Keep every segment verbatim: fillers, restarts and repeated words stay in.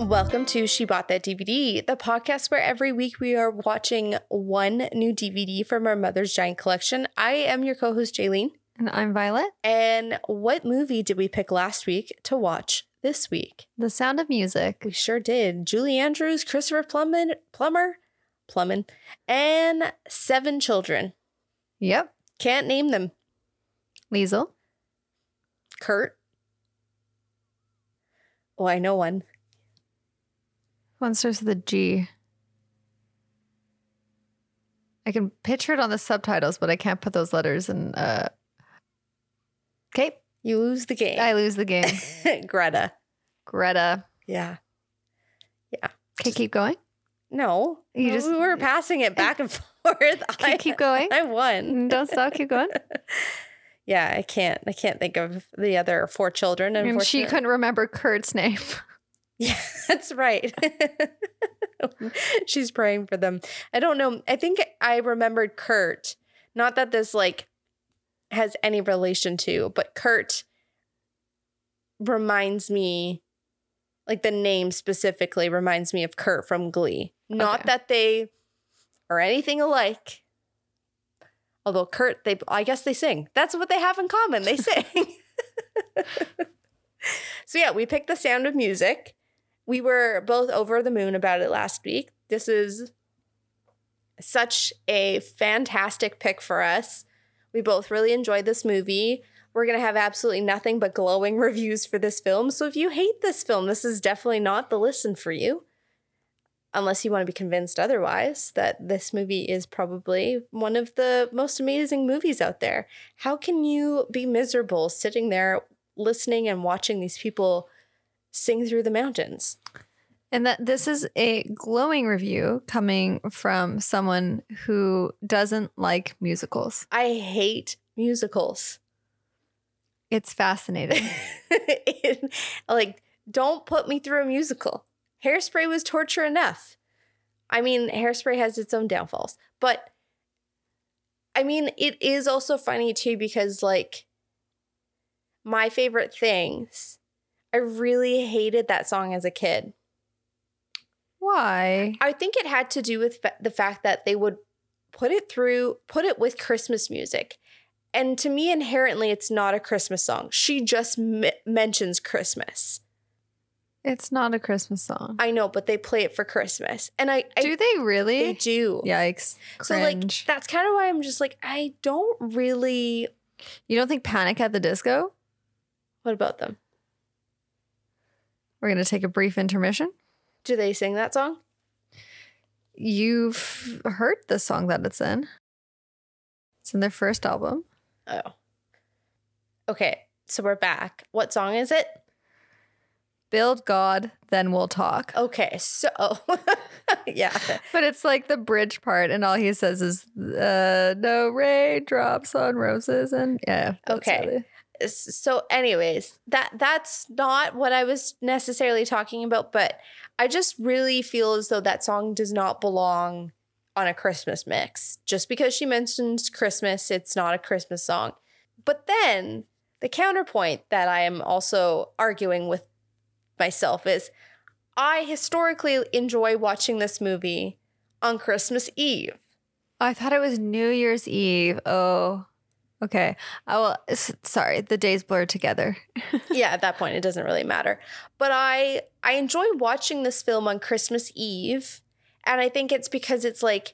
Welcome to She Bought That D V D, the podcast where every week we are watching one new D V D from our mother's giant collection. I am your co-host, Jaylene. And I'm Violet. And what movie did we pick last week to watch this week? The Sound of Music. We sure did. Julie Andrews, Christopher Plummer, Plummer, Plummer, and seven children. Yep. Can't name them. Liesl. Kurt. Oh, I know one. One starts with a G. I can picture it on the subtitles, but I can't put those letters in. Uh... Okay. You lose the game. I lose the game. Greta. Greta. Yeah. Yeah. Okay, keep going. No. You no, just we were passing it back and forth. I keep going. I won. Don't stop. Keep going. Yeah, I can't. I can't think of the other four children. And she couldn't remember Kurt's name. Yeah, that's right. She's praying for them. I don't know. I think I remembered Kurt. Not that this like has any relation to, but Kurt reminds me, like the name specifically reminds me of Kurt from Glee. Not okay. that they are anything alike. Although Kurt, they I guess they sing. That's what they have in common. They sing. So yeah, we picked The Sound of Music. We were both over the moon about it last week. This is such a fantastic pick for us. We both really enjoyed this movie. We're going to have absolutely nothing but glowing reviews for this film. So if you hate this film, this is definitely not the listen for you. Unless you want to be convinced otherwise that this movie is probably one of the most amazing movies out there. How can you be miserable sitting there listening and watching these people sing through the mountains? And that this is a glowing review coming from someone who doesn't like musicals. I hate musicals. It's fascinating. it, like, don't put me through a musical. Hairspray was torture enough. I mean, Hairspray has its own downfalls. But, I mean, it is also funny, too, because, like, My Favorite Things, I really hated that song as a kid. Why? I think it had to do with fa- the fact that they would put it through, put it with Christmas music. And to me, inherently, it's not a Christmas song. She just m- mentions Christmas. It's not a Christmas song. I know, but they play it for Christmas. And I, I Do they really? They do. Yikes. Cringe. So, like, that's kind of why I'm just like, I don't really... You don't think Panic at the Disco? What about them? We're going to take a brief intermission. Do they sing that song? You've heard the song that it's in. It's in their first album. Oh. Okay, so we're back. What song is it? Build God, Then We'll Talk. Okay, so... yeah. But it's like the bridge part, and all he says is, uh, no raindrops on roses, and yeah. Okay. Really- So anyways, that that's not what I was necessarily talking about, but I just really feel as though that song does not belong on a Christmas mix. Just because she mentions Christmas, it's not a Christmas song. But then the counterpoint that I am also arguing with myself is I historically enjoy watching this movie on Christmas Eve. I thought it was New Year's Eve. Oh, okay. I will. Sorry, the days blur together. Yeah, at that point, it doesn't really matter. But I I enjoy watching this film on Christmas Eve, and I think it's because it's like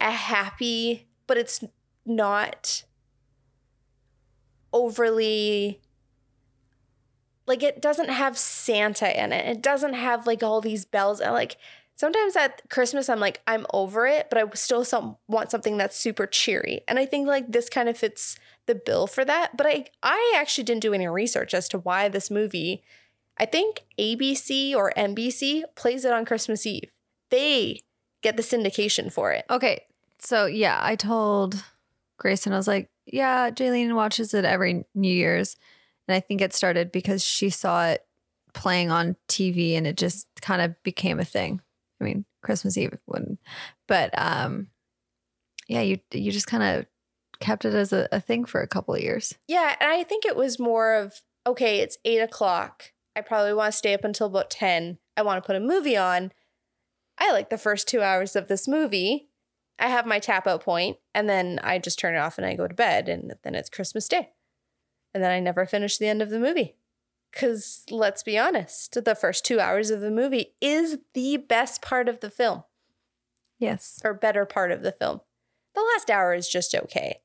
a happy, but it's not overly, like it doesn't have Santa in it. It doesn't have like all these bells. And like sometimes at Christmas, I'm like, I'm over it, but I still some, want something that's super cheery. And I think like this kind of fits the bill for that. But I, I actually didn't do any research as to why this movie, I think A B C or N B C plays it on Christmas Eve. They get the syndication for it. Okay. So yeah, I told Grayson, I was like, yeah, Jaylene watches it every New Year's. And I think it started because she saw it playing on T V and it just kind of became a thing. I mean, Christmas Eve wouldn't, but um, yeah, you you just kind of kept it as a, a thing for a couple of years. Yeah, and I think it was more of, okay, it's eight o'clock. I probably want to stay up until about ten. I want to put a movie on. I like the first two hours of this movie. I have my tap out point, and then I just turn it off and I go to bed, and then it's Christmas Day. And then I never finish the end of the movie. Because let's be honest, the first two hours of the movie is the best part of the film. Yes. Or better part of the film. The last hour is just okay.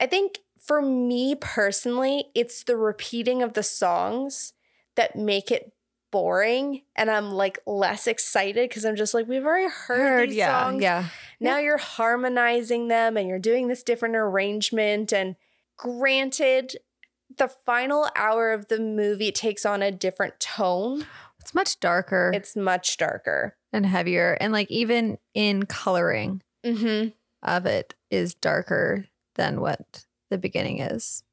I think for me personally, it's the repeating of the songs that make it boring, and I'm like less excited because I'm just like, we've already heard, heard these yeah, songs. Yeah. Now yeah. You're harmonizing them and you're doing this different arrangement. And granted, the final hour of the movie takes on a different tone. It's much darker. It's much darker. And heavier. And like even in coloring mm-hmm. of it is darker than what the beginning is.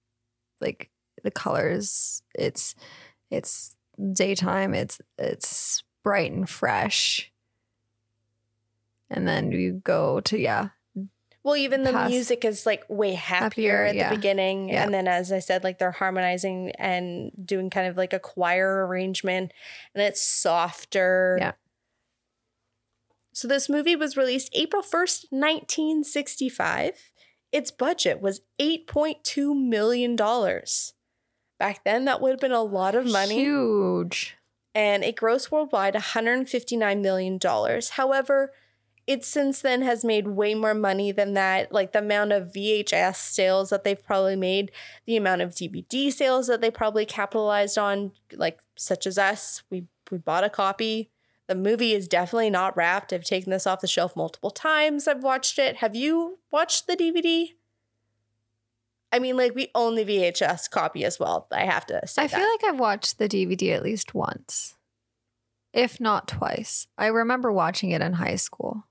Like the colors, it's it's... daytime, it's it's bright and fresh, and then you go to yeah well even the music is like way happier, happier at yeah. the beginning yeah. and then as I said, like they're harmonizing and doing kind of like a choir arrangement, and it's softer. Yeah. So this movie was released April first, nineteen sixty-five. Its budget was eight point two million dollars. Back then, that would have been a lot of money. Huge. And it grossed worldwide one hundred fifty-nine million dollars. However, it since then has made way more money than that. Like the amount of V H S sales that they've probably made, the amount of D V D sales that they probably capitalized on, like such as us. We, we bought a copy. The movie is definitely not wrapped. I've taken this off the shelf multiple times. I've watched it. Have you watched the D V D? I mean, like, we own the V H S copy as well. I have to say I that. feel like I've watched the D V D at least once, if not twice. I remember watching it in high school.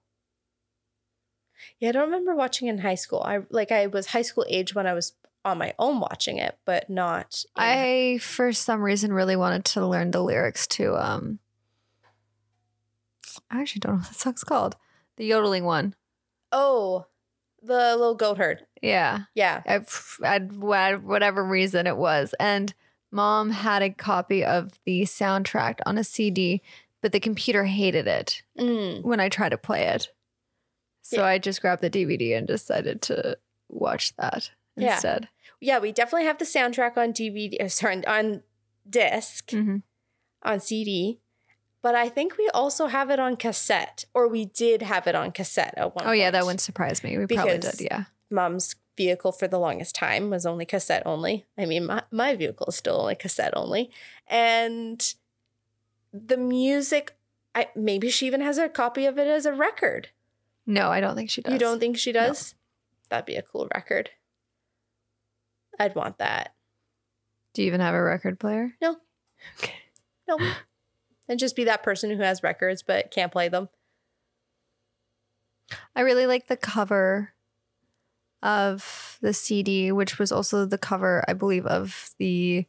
Yeah, I don't remember watching it in high school. I Like, I was high school age when I was on my own watching it, but not... In- I, for some reason, really wanted to learn the lyrics to... um. I actually don't know what that song's called. The yodeling one. Oh, the little goat herd. Yeah. Yeah. I, I, whatever reason it was. And mom had a copy of the soundtrack on a C D, but the computer hated it mm. when I tried to play it. So yeah. I just grabbed the D V D and decided to watch that yeah. instead. Yeah, we definitely have the soundtrack on D V D, sorry, on disc, mm-hmm. on C D. But I think we also have it on cassette, or we did have it on cassette at one oh, point. Oh, yeah, that wouldn't surprise me. We because probably did, yeah. Mom's vehicle for the longest time was only cassette only. I mean, my, my vehicle is still only cassette only. And the music, I, maybe she even has a copy of it as a record. No, I don't think she does. You don't think she does? No. That'd be a cool record. I'd want that. Do you even have a record player? No. Okay. No. And just be that person who has records but can't play them. I really like the cover of the C D, which was also the cover, I believe, of the...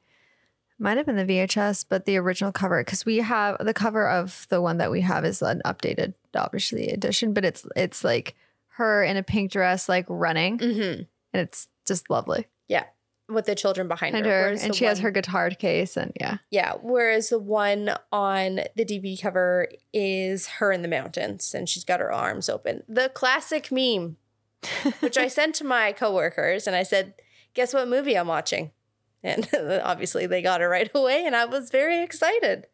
Might have been the V H S, but the original cover. Because we have... The cover of the one that we have is an updated, obviously, edition. But it's it's like her in a pink dress, like, running. Mm-hmm. And it's just lovely. Yeah. With the children behind her. her. And she one, has her guitar case and yeah. Yeah. Whereas the one on the D V D cover is her in the mountains and she's got her arms open. The classic meme, which I sent to my coworkers and I said, guess what movie I'm watching? And obviously they got it right away and I was very excited.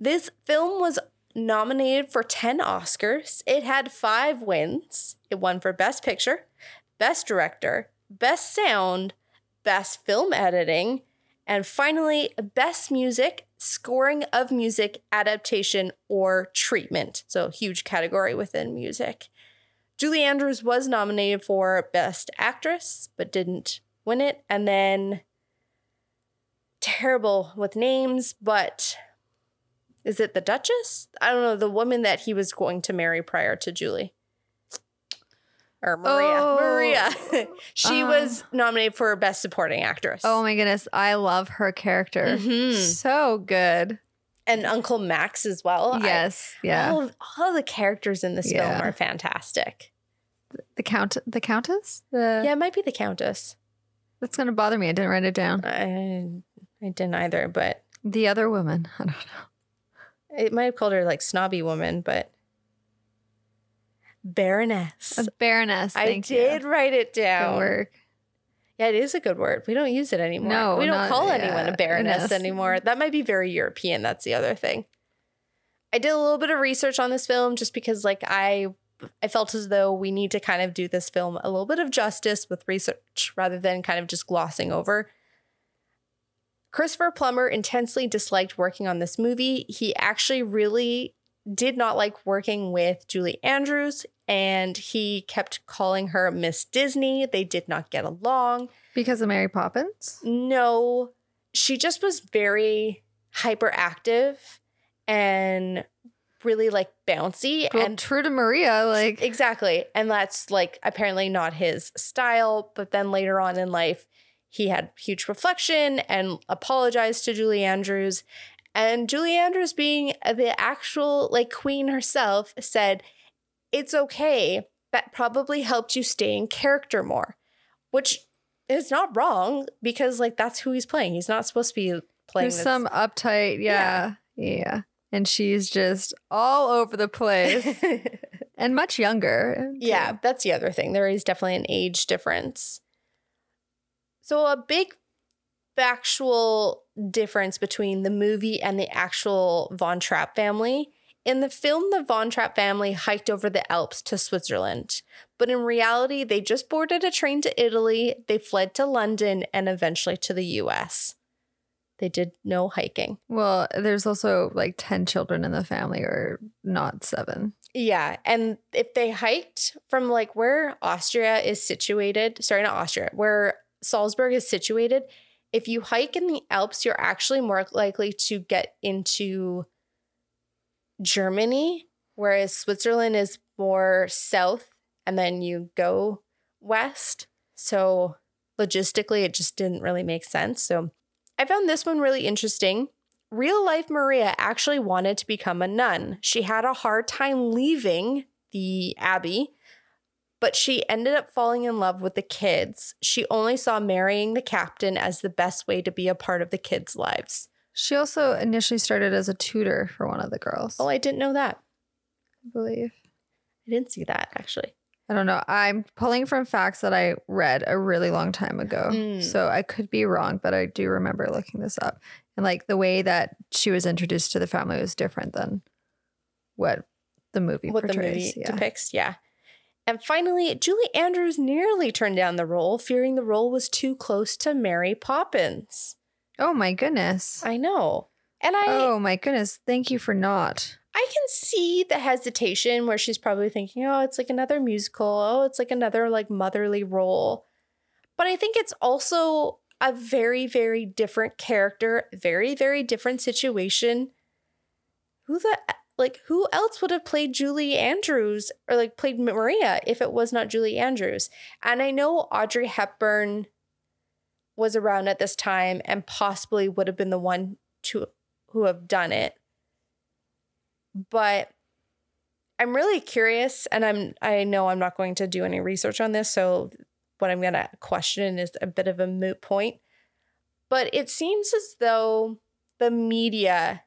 This film was nominated for ten Oscars. It had five wins. It won for Best Picture, Best Director, Best Sound, Best Film Editing, and finally, Best Music, Scoring of Music, Adaptation, or Treatment. So, huge category within music. Julie Andrews was nominated for Best Actress, but didn't win it. And then, terrible with names, but is it the Duchess? I don't know, the woman that he was going to marry prior to Julie. Or Maria. Oh, Maria. She um, was nominated for Best Supporting Actress. Oh my goodness. I love her character. Mm-hmm. So good. And Uncle Max as well. Yes. I, yeah. All, all the characters in this yeah. film are fantastic. The count, the Countess? The, yeah, it might be the Countess. That's going to bother me. I didn't write it down. I, I didn't either, but The other woman. I don't know. It might have called her like snobby woman, but Baroness. A baroness. Thank I did you. Write it down. Good work. Yeah, it is a good word. We don't use it anymore. No, we don't not, call yeah, anyone a baroness anymore. That might be very European. That's the other thing. I did a little bit of research on this film just because, like, I I felt as though we need to kind of do this film a little bit of justice with research rather than kind of just glossing over. Christopher Plummer intensely disliked working on this movie. He actually really did not like working with Julie Andrews, and he kept calling her Miss Disney. They did not get along. Because of Mary Poppins? No. She just was very hyperactive and really like bouncy. Well, and true to Maria, like. Exactly. And that's like apparently not his style. But then later on in life, he had huge reflection and apologized to Julie Andrews. And Julie Andrews, being the actual like queen herself, said, "It's okay. That probably helped you stay in character more," which is not wrong because like that's who he's playing. He's not supposed to be playing this. Some uptight. Yeah. Yeah. yeah. And she's just all over the place and much younger. Too. Yeah. That's the other thing. There is definitely an age difference. So a big factual difference between the movie and the actual Von Trapp family. In the film, the Von Trapp family hiked over the Alps to Switzerland. But in reality, they just boarded a train to Italy, they fled to London, and eventually to the U S. They did no hiking. Well, there's also like ten children in the family, or not seven. Yeah. And if they hiked from like where Austria is situated, sorry, not Austria, where Salzburg is situated, if you hike in the Alps, you're actually more likely to get into Germany, whereas Switzerland is more south and then you go west. So logistically, it just didn't really make sense. So I found this one really interesting. Real life Maria actually wanted to become a nun. She had a hard time leaving the abbey, but she ended up falling in love with the kids. She only saw marrying the captain as the best way to be a part of the kids' lives. She also initially started as a tutor for one of the girls. Oh, I didn't know that. I believe. I didn't see that, actually. I don't know. I'm pulling from facts that I read a really long time ago. Mm. So I could be wrong, but I do remember looking this up. And like the way that she was introduced to the family was different than what the movie what portrays. What the movie yeah. depicts, yeah. And finally, Julie Andrews nearly turned down the role, fearing the role was too close to Mary Poppins. Oh, my goodness. I know. And I... Oh, my goodness. Thank you for not. I can see the hesitation where she's probably thinking, oh, it's like another musical. Oh, it's like another like motherly role. But I think it's also a very, very different character, very, very different situation. Who the... Like, who else would have played Julie Andrews or, like, played Maria if it was not Julie Andrews? And I know Audrey Hepburn was around at this time and possibly would have been the one to who have done it. But I'm really curious, and I'm I know I'm not going to do any research on this, so what I'm going to question is a bit of a moot point. But it seems as though the media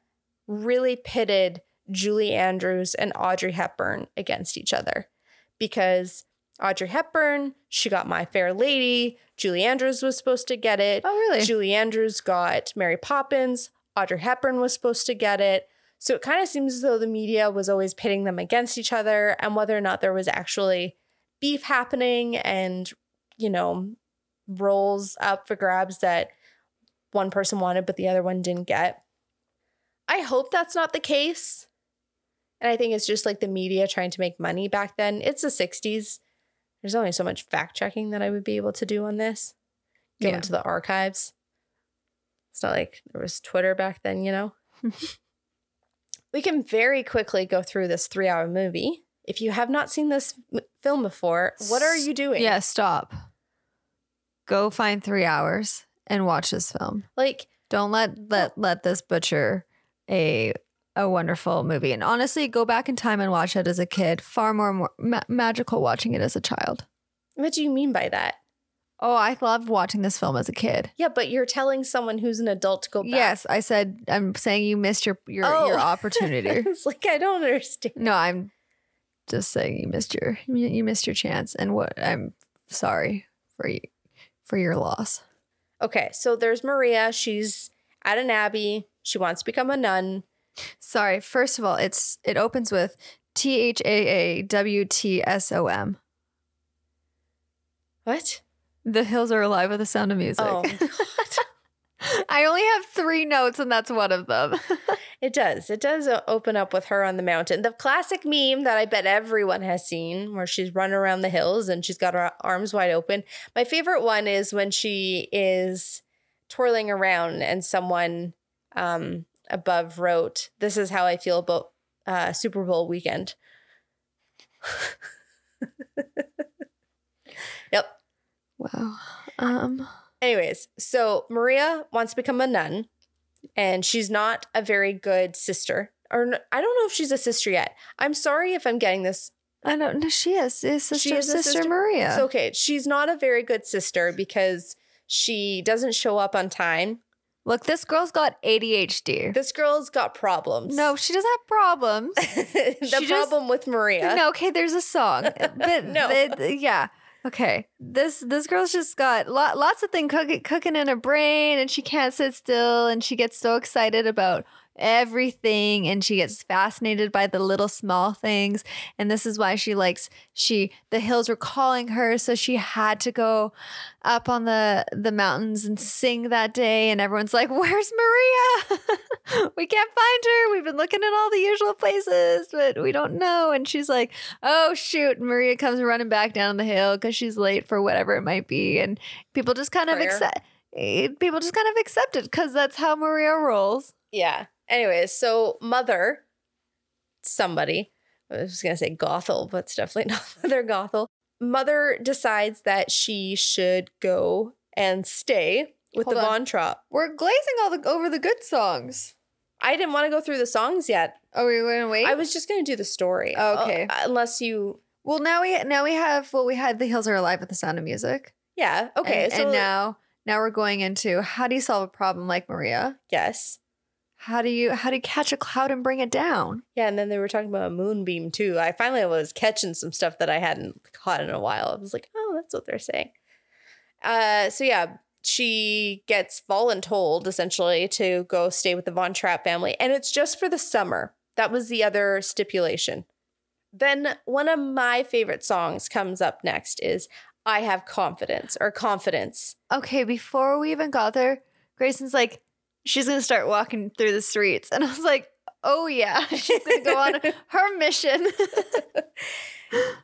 really pitted Julie Andrews and Audrey Hepburn against each other, because Audrey Hepburn, she got My Fair Lady. Julie Andrews was supposed to get it. Oh, really? Julie Andrews got Mary Poppins. Audrey Hepburn was supposed to get it. So it kind of seems as though the media was always pitting them against each other, and whether or not there was actually beef happening and, you know, roles up for grabs that one person wanted but the other one didn't get. I hope that's not the case. And I think it's just like the media trying to make money back then. It's the sixties. There's only so much fact checking that I would be able to do on this. Go yeah. into the archives. It's not like there was Twitter back then, you know? We can very quickly go through this three hour movie. If you have not seen this film before, what are you doing? Yeah, stop. Go find three hours and watch this film. Like, don't let let, let this butcher a... A wonderful movie. And honestly, go back in time and watch it as a kid. Far more, more ma- magical watching it as a child. What do you mean by that? Oh, I loved watching this film as a kid. Yeah, but you're telling someone who's an adult to go back. Yes, I said, I'm saying you missed your your, oh. your opportunity. It's like, I don't understand. No, I'm just saying you missed your you missed your chance, and what I'm sorry for you, for your loss. Okay, so there's Maria. She's at an abbey. She wants to become a nun. Sorry. First of all, it's it opens with T H A A W T S O M. What? The hills are alive with the sound of music. Oh, God. I only have three notes, and that's one of them. It does. It does open up with her on the mountain. The classic meme that I bet everyone has seen, where she's running around the hills and she's got her arms wide open. My favorite one is when she is twirling around and someone um, above wrote, "This is how I feel about uh, Super Bowl weekend." Yep. Wow. Um. Anyways, so Maria wants to become a nun, and she's not a very good sister. Or I don't know if she's a sister yet. I'm sorry if I'm getting this. I don't know. She is. Is sister, she is sister, sister Maria. It's okay. She's not a very good sister because she doesn't show up on time. Look, this girl's got A D H D. This girl's got problems. No, she doesn't have problems. the she problem just, with Maria. No, okay, there's a song. But no. It, yeah. Okay, this this girl's just got lot, lots of things cook, cooking in her brain, and she can't sit still, and she gets so excited about everything, and she gets fascinated by the little small things, and this is why she likes she the hills were calling her, so she had to go up on the the mountains and sing that day, and everyone's like, "Where's Maria? We can't find her. We've been looking at all the usual places, but we don't know." And she's like, "Oh shoot!" And Maria comes running back down the hill because she's late for whatever it might be, and people just kind of accept people just kind of accept it because that's how Maria rolls. Yeah. Anyways, so Mother, somebody, I was going to say Gothel, but it's definitely not Mother Gothel. Mother decides that she should go and stay with Hold the Von Trapp. We're glazing all the over the good songs. I didn't want to go through the songs yet. Oh, we were going to wait? I was just going to do the story. Oh, okay. Uh, unless you... Well, now we now we have, well, we had The Hills Are Alive with the Sound of Music. Yeah. Okay. And, so and now now we're going into how do you solve a problem like Maria? Yes. How do you how do you catch a cloud and bring it down? Yeah, and then they were talking about a moonbeam too. I finally was catching some stuff that I hadn't caught in a while. I was like, oh, that's what they're saying. Uh, so yeah, she gets voluntold essentially to go stay with the Von Trapp family, and it's just for the summer. That was the other stipulation. Then one of my favorite songs comes up next is "I Have Confidence" or "Confidence." Okay, before we even got there, Grayson's like, she's going to start walking through the streets. And I was like, oh, yeah, she's going to go on her mission.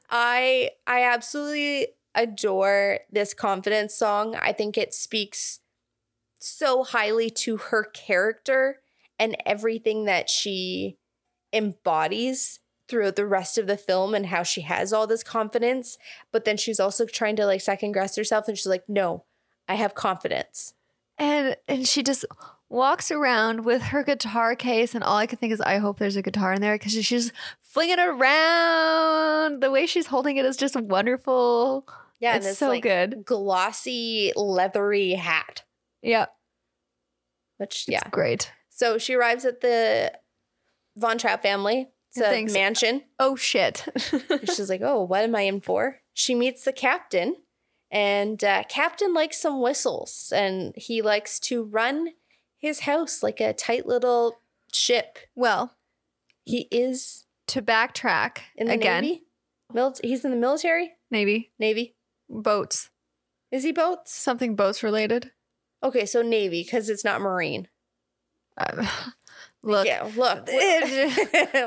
I I absolutely adore this Confidence song. I think it speaks so highly to her character and everything that she embodies throughout the rest of the film and how she has all this confidence. But then she's also trying to like second guess herself. And she's like, no, I have confidence. And and she just walks around with her guitar case, and all I could think is, I hope there's a guitar in there because she's just flinging it around. The way she's holding it is just wonderful. Yeah, it's and it's so like good. Glossy, leathery hat. Yeah, which yeah, it's great. So she arrives at the Von Trapp family. It's a Thanks. mansion. Oh shit! She's like, oh, what am I in for? She meets the captain. And uh, Captain likes some whistles, and he likes to run his house like a tight little ship. Well, he is to backtrack in the again. Navy? Mil- he's in the military? Navy. Navy. Boats. Is he boats? Something boats related. Okay, so Navy, because it's not Marine. Um, look. Yeah, look.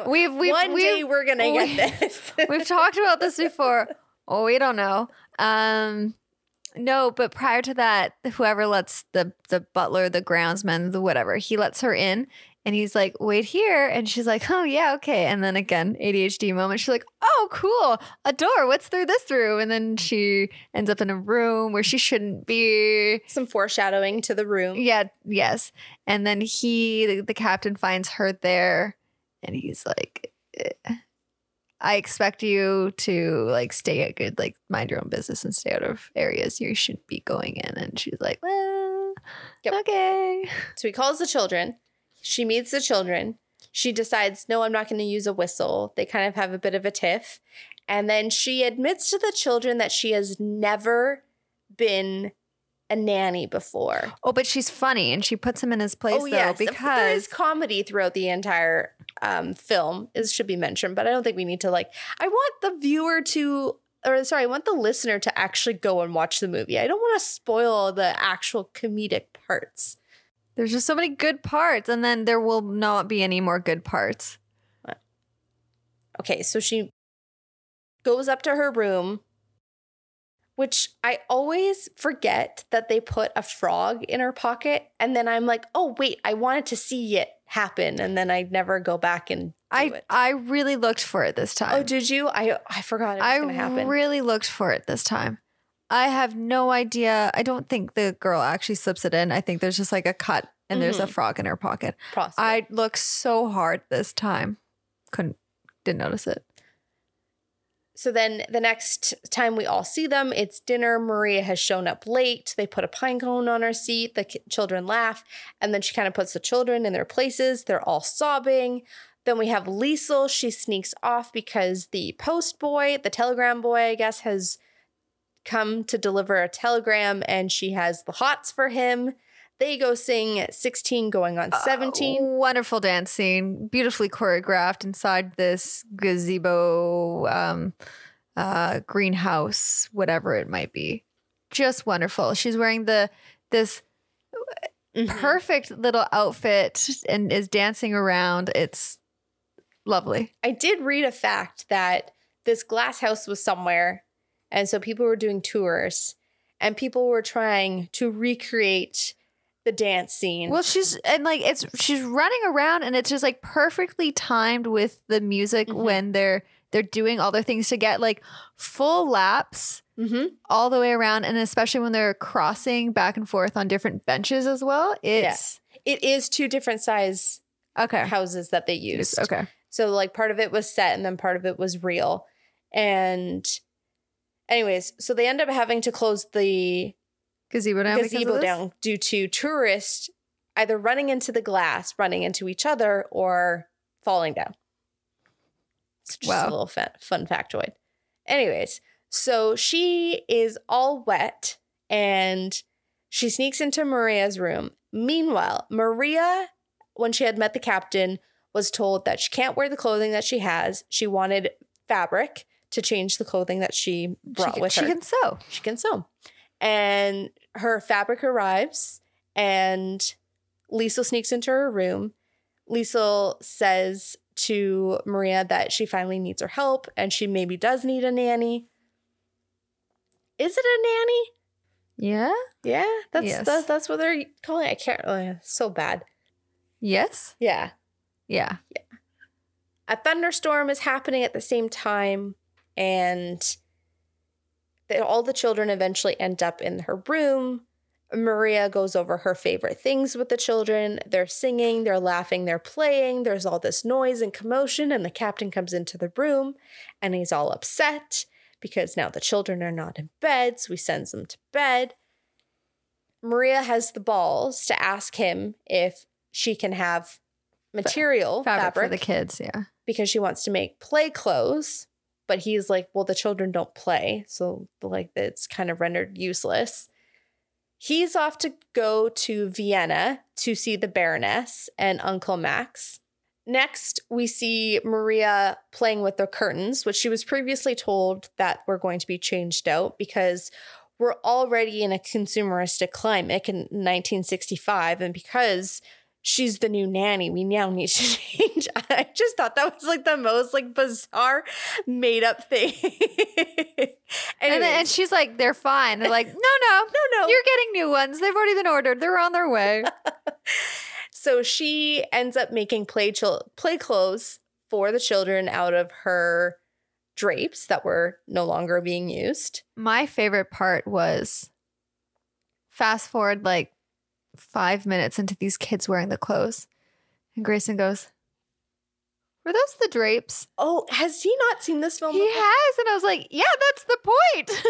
we've, we've, One we've, day we're going to we, get this. We've talked about this before. Oh, we don't know. Um, no, but prior to that, whoever lets the, the butler, the groundsman, the whatever, he lets her in and he's like, wait here. And she's like, oh yeah, okay. And then again, A D H D moment. She's like, oh, cool. A door. What's through this room? And then she ends up in a room where she shouldn't be. Some foreshadowing to the room. Yeah. Yes. And then he, the, the captain finds her there and he's like, eh. I expect you to like stay at good, like mind your own business and stay out of areas you shouldn't be going in. And she's like, well, yep. Okay. So he calls the children. She meets the children. She decides, no, I'm not going to use a whistle. They kind of have a bit of a tiff. And then she admits to the children that she has never been a nanny before. Oh, but she's funny and she puts him in his place, oh, though, yes. because there is comedy throughout the entire um, film. It should be mentioned, but I don't think we need to like, I want the viewer to, or sorry, I want the listener to actually go and watch the movie. I don't want to spoil the actual comedic parts. There's just so many good parts, and then there will not be any more good parts. Okay, so she goes up to her room, which I always forget that they put a frog in her pocket, and then I'm like, oh, wait, I wanted to see it happen, and then I never go back and do I, it. I really looked for it this time. Oh, did you? I, I forgot it was going to happen. I really looked for it this time. I have no idea. I don't think the girl actually slips it in. I think there's just like a cut and mm-hmm. there's a frog in her pocket. Possibly. I looked so hard this time. Couldn't, didn't notice it. So then the next time we all see them, it's dinner. Maria has shown up late. They put a pine cone on her seat. The children laugh. And then she kind of puts the children in their places. They're all sobbing. Then we have Liesl. She sneaks off because the post boy, the telegram boy, I guess, has come to deliver a telegram, and she has the hots for him. They go sing sixteen going on seventeen. Uh, wonderful dance scene, beautifully choreographed inside this gazebo, um, uh, greenhouse, whatever it might be. Just wonderful. She's wearing the this mm-hmm. perfect little outfit and is dancing around. It's lovely. I did read a fact that this glass house was somewhere. And so people were doing tours and people were trying to recreate the dance scene. Well, she's and like it's she's running around and it's just like perfectly timed with the music mm-hmm. when they're they're doing all their things to get like full laps mm-hmm. all the way around. And especially when they're crossing back and forth on different benches as well. It's yeah. It is two different size okay. houses that they used. Okay. So like part of it was set and then part of it was real. And anyways, so they end up having to close the gazebo down, gazebo down due to tourists either running into the glass, running into each other, or falling down. It's just wow. a little fun, fun factoid. Anyways, so she is all wet and she sneaks into Maria's room. Meanwhile, Maria, when she had met the captain, was told that she can't wear the clothing that she has. She wanted fabric to change the clothing that she brought she can, with her. She can sew. She can sew. And her fabric arrives and Liesl sneaks into her room. Liesl says to Maria that she finally needs her help and she maybe does need a nanny. Is it a nanny? Yeah. Yeah. That's yes. that's, that's what they're calling it. I can't really. So bad. Yes? Yeah. Yeah. Yeah. A thunderstorm is happening at the same time. And they, all the children eventually end up in her room. Maria goes over her favorite things with the children. They're singing, they're laughing, they're playing. There's all this noise and commotion. And the captain comes into the room and he's all upset because now the children are not in bed. So he sends them to bed. Maria has the balls to ask him if she can have material, fabric, fabric for the kids, yeah. Because she wants to make play clothes. But he's like, well, the children don't play. So, like, it's kind of rendered useless. He's off to go to Vienna to see the Baroness and Uncle Max. Next, we see Maria playing with the curtains, which she was previously told that were going to be changed out because we're already in a consumeristic climate in nineteen sixty-five. And because she's the new nanny, we now need to change. I just thought that was like the most like bizarre made up thing. and, and she's like, they're fine. They're like, no, no, no, no. You're getting new ones. They've already been ordered. They're on their way. So she ends up making play, chil- play clothes for the children out of her drapes that were no longer being used. My favorite part was fast forward like five minutes into these kids wearing the clothes. And Grayson goes, were those the drapes? Oh, has he not seen this film? He before? has. And I was like, yeah, that's the point.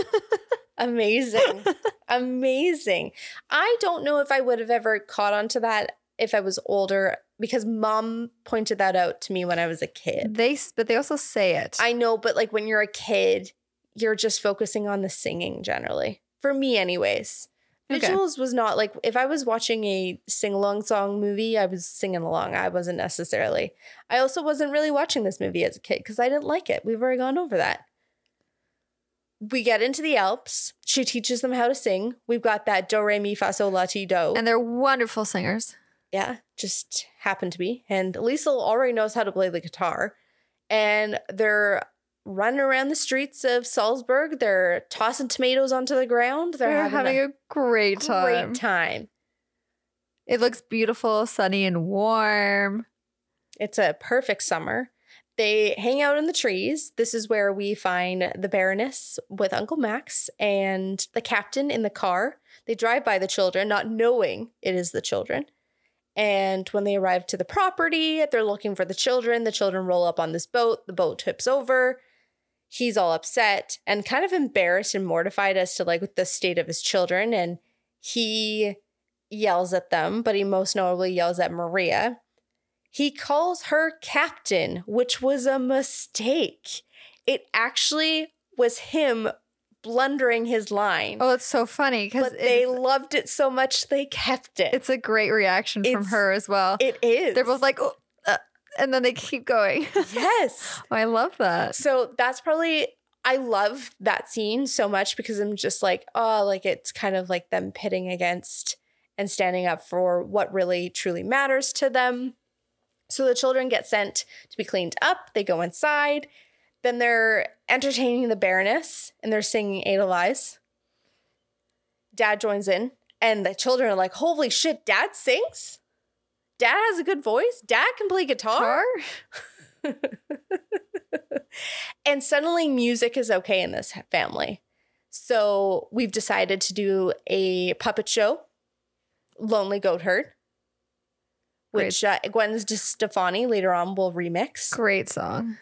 Amazing. Amazing. I don't know if I would have ever caught on to that if I was older, because mom pointed that out to me when I was a kid. They, but they also say it. I know, but like when you're a kid, you're just focusing on the singing generally. For me anyways. Okay. Visuals was not like, if I was watching a sing-along song movie, I was singing along. I wasn't necessarily. I also wasn't really watching this movie as a kid because I didn't like it. We've already gone over that. We get into the Alps. She teaches them how to sing. We've got that do, re, mi, fa, sol, la, ti, do. And they're wonderful singers. Yeah, just happen to be. And Liesl already knows how to play the guitar. And they're running around the streets of Salzburg. They're tossing tomatoes onto the ground. They're, they're having, having a, a great time. Great time. It looks beautiful, sunny, and warm. It's a perfect summer. They hang out in the trees. This is where we find the Baroness with Uncle Max and the captain in the car. They drive by the children, not knowing it is the children. And when they arrive to the property, they're looking for the children. The children roll up on this boat. The boat tips over. He's all upset and kind of embarrassed and mortified as to like the state of his children. And he yells at them, but he most notably yells at Maria. He calls her captain, which was a mistake. It actually was him blundering his line. Oh, it's so funny because they loved it so much they kept it. It's a great reaction it's, from her as well. It is. They're both like, oh, uh, and then they keep going. Yes, oh, I love that. So that's probably I love that scene so much because I'm just like, oh, like it's kind of like them pitting against and standing up for what really truly matters to them. So the children get sent to be cleaned up. They go inside. Then they're entertaining the Baroness, and they're singing Edelweiss. Dad joins in, and the children are like, holy shit, Dad sings? Dad has a good voice? Dad can play guitar? guitar? And suddenly music is okay in this family. So we've decided to do a puppet show, Lonely Goat Herd, which uh, Gwen Stefani later on will remix. Great song.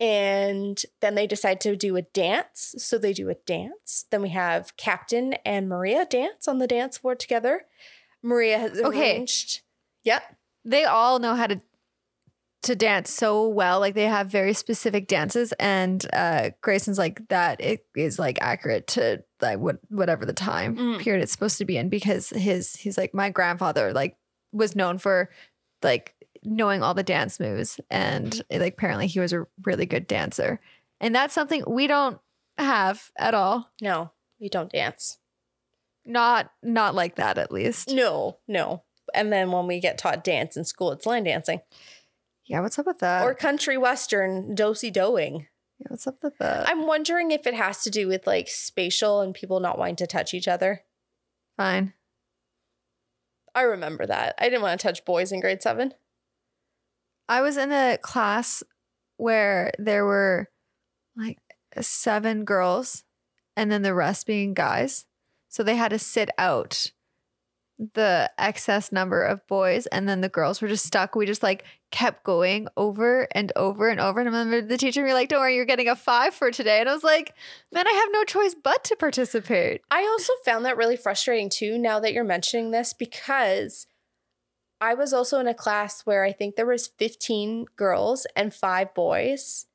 And then they decide to do a dance. So they do a dance. Then we have Captain and Maria dance on the dance floor together. Maria has arranged. Okay. Yep. They all know how to to dance so well. Like they have very specific dances. And uh, Grayson's like that. It is like accurate to like what whatever the time mm. period it's supposed to be in. Because his he's like my grandfather like was known for like knowing all the dance moves, and like apparently he was a really good dancer, and that's something we don't have at all. No, we don't dance. Not not like that, at least. No, no. And then when we get taught dance in school, it's line dancing. Yeah, what's up with that? Or country western do-si-doing. Yeah, what's up with that? I'm wondering if it has to do with like spatial and people not wanting to touch each other. Fine. I remember that. I didn't want to touch boys in grade seven. I was in a class where there were like seven girls and then the rest being guys. So they had to sit out the excess number of boys, and then the girls were just stuck. We just like kept going over and over and over. And I remember the teacher being like, don't worry, you're getting a five for today. And I was like, man, I have no choice but to participate. I also found that really frustrating too, now that you're mentioning this, because I was also in a class where I think there was fifteen girls and five boys,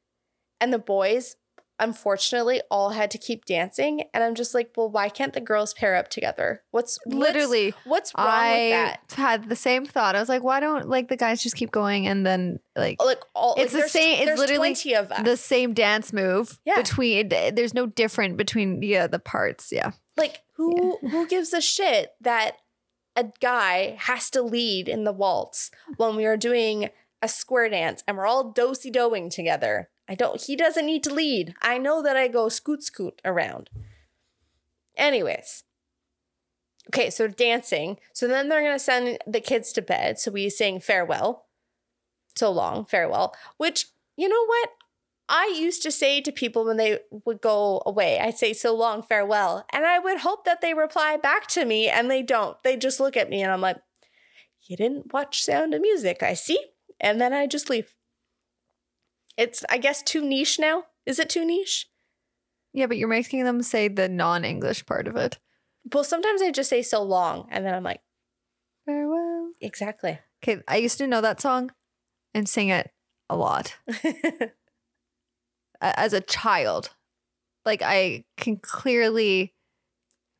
and the boys, unfortunately, all had to keep dancing. And I'm just like, well, why can't the girls pair up together? What's literally what's, what's wrong I with that? I had the same thought. I was like, why don't like the guys just keep going and then like, like all it's like, the same. It's literally of us. The same dance move. Yeah. Between there's no different between yeah the parts. Yeah. Like who yeah. who gives a shit that a guy has to lead in the waltz when we are doing a square dance and we're all do-si-doing together? I don't, he doesn't need to lead. I know that I go scoot scoot around. Anyways. Okay, so dancing. So then they're going to send the kids to bed. So we sing farewell. So long, farewell. Which, you know what? I used to say to people when they would go away, I'd say, so long, farewell. And I would hope that they reply back to me, and they don't. They just look at me and I'm like, you didn't watch Sound of Music, I see. And then I just leave. It's, I guess, too niche now. Is it too niche? Yeah, but you're making them say the non-English part of it. Well, sometimes I just say so long, and then I'm like, farewell. Exactly. Okay, I used to know that song and sing it a lot. As a child, like, I can clearly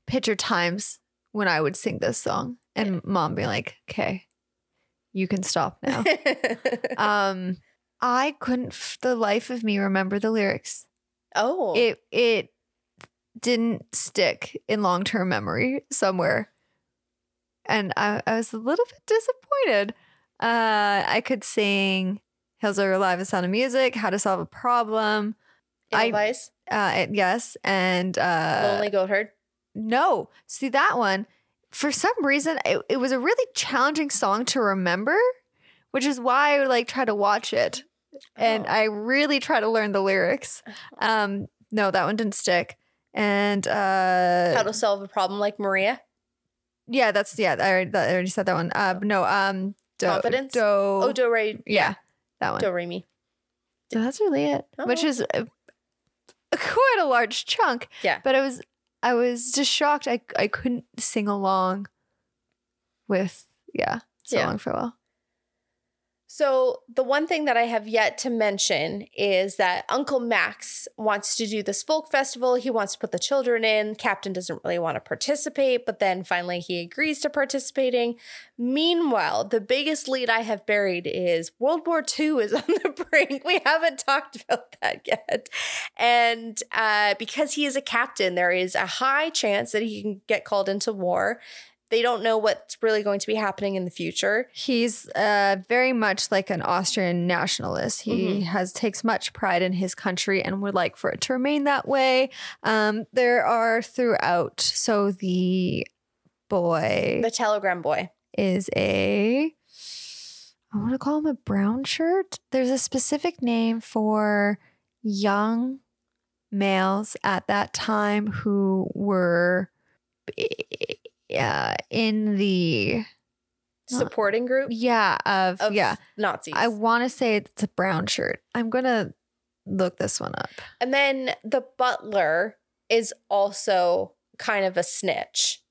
picture times when I would sing this song and yeah. Mom being like, okay, you can stop now. um, I couldn't for the life of me remember the lyrics. Oh. It it didn't stick in long-term memory somewhere. And I, I was a little bit disappointed. Uh, I could sing Hills Are Alive, The Sound of Music, How to Solve a Problem. Advice? Uh, yes. And uh, Lonely Goat Herd? No. See, that one, for some reason, it, it was a really challenging song to remember, which is why I would, like, try to watch it. And oh. I really try to learn the lyrics. Um, no, that one didn't stick. And uh, How to Solve a Problem Like Maria? Yeah, that's, yeah, I already, I already said that one. Uh, no, um, do, Confidence? Do, oh, do, re, yeah, yeah, that one. Do, re, mi. So that's really it, oh. which is a, a, quite a large chunk. Yeah. But I was, I was just shocked. I, I couldn't sing along with, yeah, so yeah. long for a while. So the one thing that I have yet to mention is that Uncle Max wants to do this folk festival. He wants to put the children in. Captain doesn't really want to participate, but then finally he agrees to participating. Meanwhile, the biggest lead I have buried is World War Two is on the brink. We haven't talked about that yet. And uh, because he is a captain, there is a high chance that he can get called into war. They don't know what's really going to be happening in the future. He's uh, very much like an Austrian nationalist. He mm-hmm. has takes much pride in his country and would like for it to remain that way. Um, there are throughout. So the boy. The telegram boy. Is a, I want to call him a brown shirt. There's a specific name for young males at that time who were... Yeah, in the supporting group. Yeah, of, of yeah Nazis. I want to say it's a brown shirt. I'm gonna look this one up. And then the butler is also kind of a snitch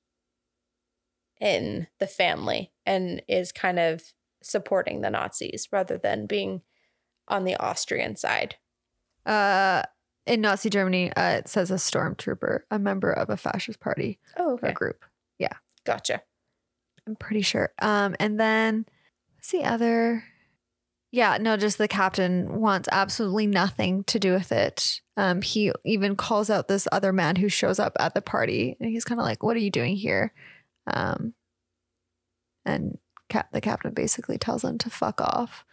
in the family and is kind of supporting the Nazis rather than being on the Austrian side. Uh, in Nazi Germany, uh, it says a stormtrooper, a member of a fascist party oh, okay. or group. Yeah. Gotcha. I'm pretty sure. Um, and then what's the other? Yeah, no, just the captain wants absolutely nothing to do with it. Um, he even calls out this other man who shows up at the party and he's kind of like, what are you doing here? Um, and cap- the captain basically tells him to fuck off.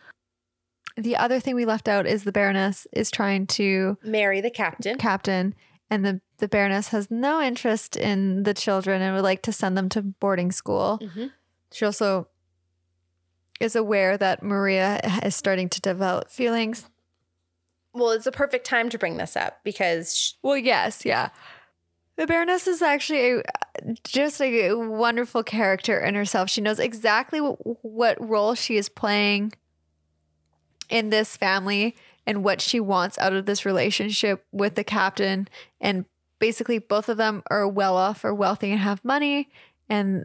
The other thing we left out is the Baroness is trying to marry the captain. Captain. And the, the Baroness has no interest in the children and would like to send them to boarding school. Mm-hmm. She also is aware that Maria is starting to develop feelings. Well, it's a perfect time to bring this up because... She- well, yes, yeah. The Baroness is actually a, just a wonderful character in herself. She knows exactly what, what role she is playing in this family and what she wants out of this relationship with the captain. And basically both of them are well off or wealthy and have money. And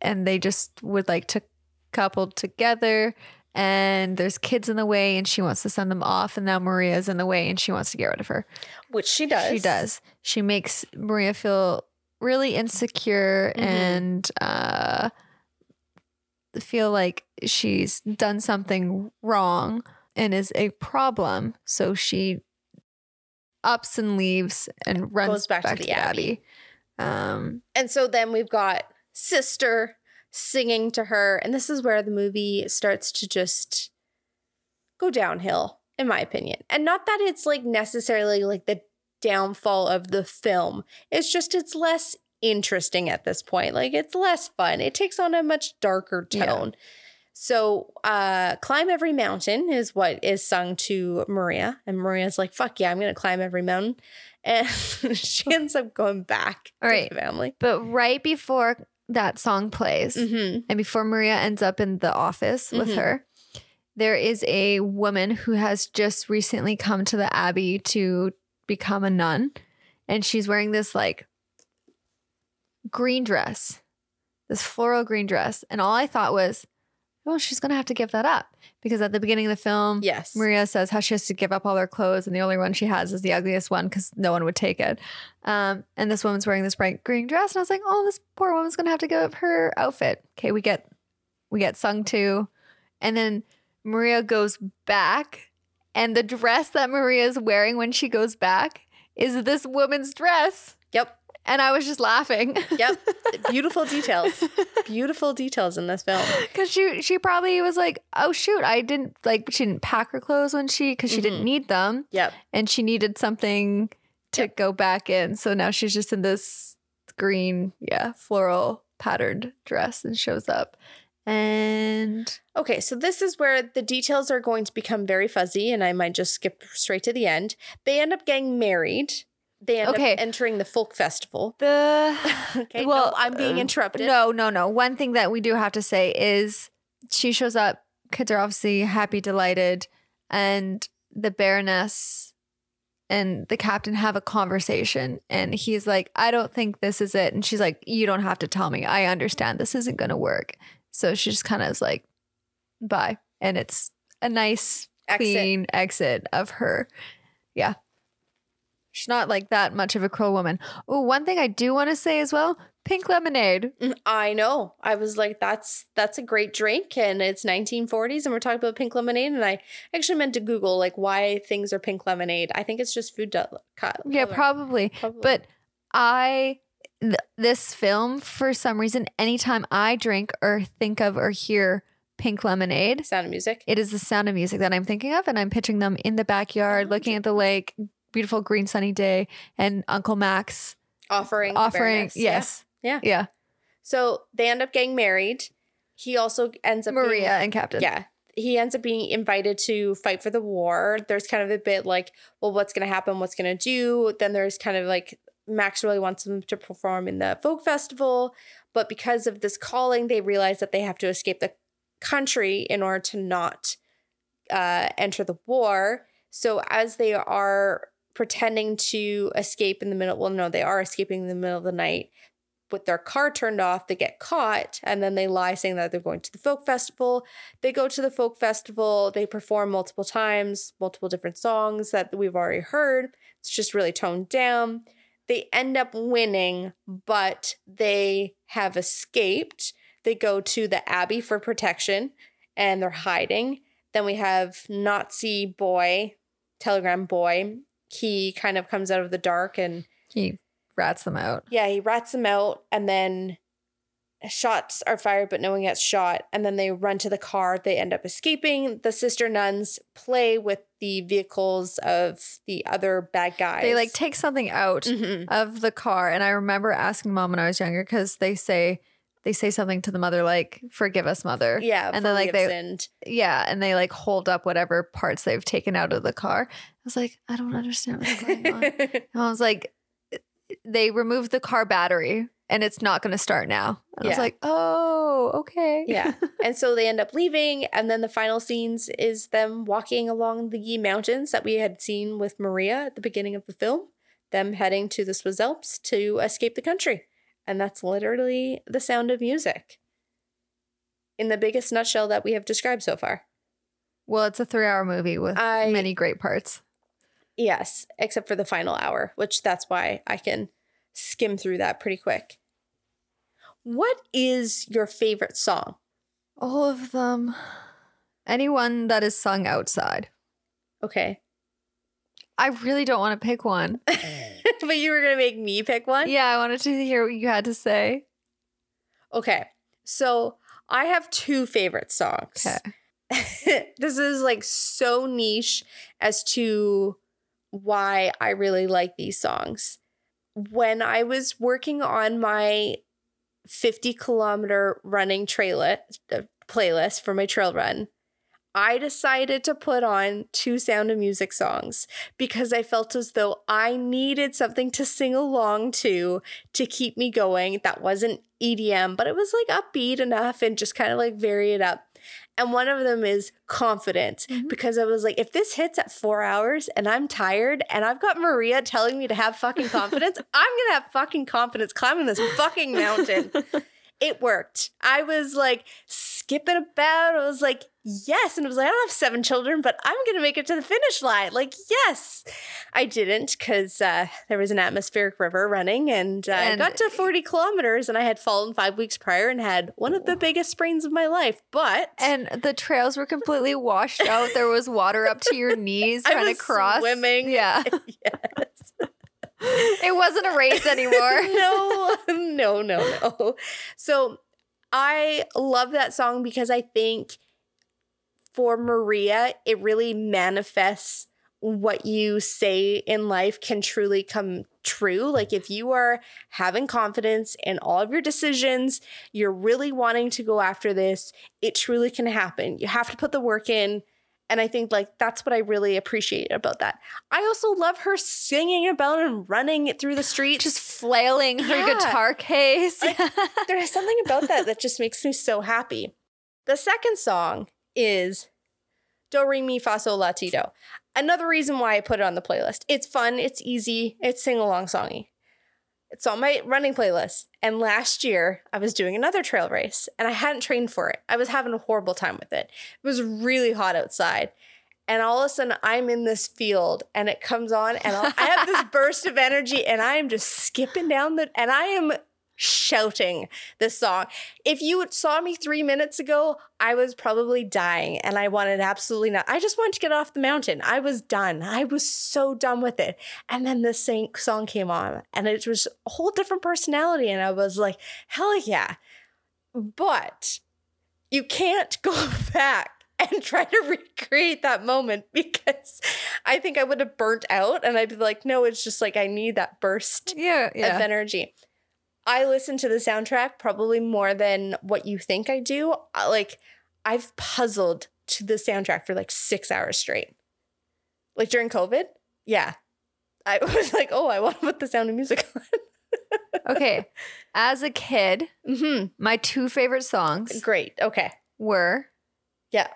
and they just would like to couple together. And there's kids in the way and she wants to send them off. And now Maria's in the way and she wants to get rid of her. Which she does. She does. She makes Maria feel really insecure mm-hmm. and uh, feel like she's done something wrong. And is a problem. So she ups and leaves and runs Goes back, back to the Abbey. Abbey. Um, and so then we've got sister singing to her. And this is where the movie starts to just go downhill, in my opinion. And not that it's like necessarily like the downfall of the film. It's just it's less interesting at this point. Like it's less fun. It takes on a much darker tone. Yeah. So uh, Climb Every Mountain is what is sung to Maria. And Maria's like, fuck yeah, I'm going to climb every mountain. And she ends up going back All to right. the family. But right before that song plays mm-hmm. and before Maria ends up in the office mm-hmm. with her, There is a woman who has just recently come to the Abbey to become a nun. And she's wearing this like green dress, this floral green dress. And all I thought was, well, she's going to have to give that up. Because at the beginning of the film, yes, Maria says how she has to give up all her clothes. And the only one she has is the ugliest one because no one would take it. Um, and this woman's wearing this bright green dress. And I was like, oh, this poor woman's going to have to give up her outfit. Okay, we get we get sung to. And then Maria goes back. And the dress that Maria is wearing when she goes back is this woman's dress. Yep. And I was just laughing. Yep. Beautiful details. Beautiful details in this film. Because she she probably was like, oh, shoot, I didn't, like, she didn't pack her clothes when she, because she mm-hmm. didn't need them. Yep. And she needed something to yep. go back in. So now she's just in this green, yeah, floral patterned dress and shows up. And okay, so this is where the details are going to become very fuzzy, and I might just skip straight to the end. They end up getting married. They end okay. up entering the folk festival. The okay, well, no, I'm being interrupted. No, no, no. One thing that we do have to say is she shows up. Kids are obviously happy, delighted, and the Baroness and the captain have a conversation, and he's like, "I don't think this is it," and she's like, "You don't have to tell me. I understand. This isn't going to work." So she just kind of is like, bye. And it's a nice, clean exit of her. Yeah. She's not like that much of a cruel woman. Oh, one thing I do want to say as well, pink lemonade. I know. I was like, that's that's a great drink. And it's nineteen forties and we're talking about pink lemonade. And I actually meant to Google like why things are pink lemonade. I think it's just food. Do- color. Yeah, probably. probably. But I... Th- this film, for some reason, anytime I drink or think of or hear pink lemonade, Sound of Music, it is the Sound of Music that I'm thinking of, and I'm picturing them in the backyard, oh, looking at the lake, beautiful green sunny day, and Uncle Max offering, offering, yes, yeah. yeah, yeah. So they end up getting married. He also ends up Maria being, and Captain, yeah. He ends up being invited to fight for the war. There's kind of a bit like, well, what's going to happen? What's going to do? Then there's kind of like, Max really wants them to perform in the folk festival, but because of this calling, they realize that they have to escape the country in order to not uh, enter the war. So as they are pretending to escape in the middle, well, no, they are escaping in the middle of the night with their car turned off, they get caught, and then they lie saying that they're going to the folk festival. They go to the folk festival. They perform multiple times, multiple different songs that we've already heard. It's just really toned down. They end up winning, but they have escaped. They go to the Abbey for protection, and they're hiding. Then we have Nazi boy, telegram boy. He kind of comes out of the dark and... He rats them out. Yeah, he rats them out, and then shots are fired, but no one gets shot. And then they run to the car. They end up escaping. The sister nuns play with the vehicles of the other bad guys. They like take something out mm-hmm. of the car. And I remember asking mom when I was younger, because they say they say something to the mother like, "Forgive us, mother." Yeah. And then like they sinned. Yeah. And they like hold up whatever parts they've taken out of the car. I was like, I don't understand what's going on. And I was like, they removed the car battery and it's not going to start now. And yeah. I was like, oh, okay. Yeah. And so they end up leaving. And then the final scenes is them walking along the mountains that we had seen with Maria at the beginning of the film, them heading to the Swiss Alps to escape the country. And that's literally The Sound of Music in the biggest nutshell that we have described so far. Well, it's a three-hour movie with I, many great parts. Yes, except for the final hour, which that's why I can skim through that pretty quick. What is your favorite song? All of them. Anyone that is sung outside. Okay. I really don't want to pick one. But you were going to make me pick one? Yeah, I wanted to hear what you had to say. Okay. So I have two favorite songs. Okay. This is like so niche as to why I really like these songs. When I was working on my fifty kilometer running trailet, uh, playlist for my trail run, I decided to put on two Sound of Music songs because I felt as though I needed something to sing along to to keep me going. That wasn't E D M, but it was like upbeat enough and just kind of like vary it up. And one of them is confident, mm-hmm. because I was like, if this hits at four hours and I'm tired and I've got Maria telling me to have fucking confidence, I'm going to have fucking confidence climbing this fucking mountain. It worked. I was like skipping about. I was like, yes. And I was like, I don't have seven children, but I'm going to make it to the finish line. Like, yes. I didn't because uh, there was an atmospheric river running and, uh, and I got to forty kilometers and I had fallen five weeks prior and had one of the biggest sprains of my life. But. And the trails were completely washed out. There was water up to your knees trying I was to cross. Swimming. Yeah. Yes. It wasn't a race anymore. no, no, no, no. So I love that song because I think for Maria, it really manifests what you say in life can truly come true. Like if you are having confidence in all of your decisions, you're really wanting to go after this, it truly can happen. You have to put the work in. And I think, like, that's what I really appreciate about that. I also love her singing about and running it through the streets. Just flailing her yeah. guitar case. Like, there is something about that that just makes me so happy. The second song is Do Re Mi Fa Sol La Ti Do. Another reason why I put it on the playlist. It's fun. It's easy. It's sing-along songy. It's on my running playlist. And last year, I was doing another trail race, and I hadn't trained for it. I was having a horrible time with it. It was really hot outside. And all of a sudden, I'm in this field, and it comes on, and I'll, I have this burst of energy, and I am just skipping down the – and I am shouting this song. If you saw me three minutes ago, I was probably dying, and I wanted absolutely not – I just wanted to get off the mountain. I was done. I was so done with it. And then this song came on, and it was a whole different personality, and I was like, hell yeah. But you can't go back and try to recreate that moment because I think I would have burnt out, and I'd be like, no, it's just like I need that burst yeah, yeah. of energy. I listen to the soundtrack probably more than what you think I do. Like, I've puzzled to the soundtrack for like six hours straight. Like during COVID, yeah. I was like, oh, I want to put The Sound of Music on. Okay. As a kid, mm-hmm. my two favorite songs. Great. Okay. Were. Yeah.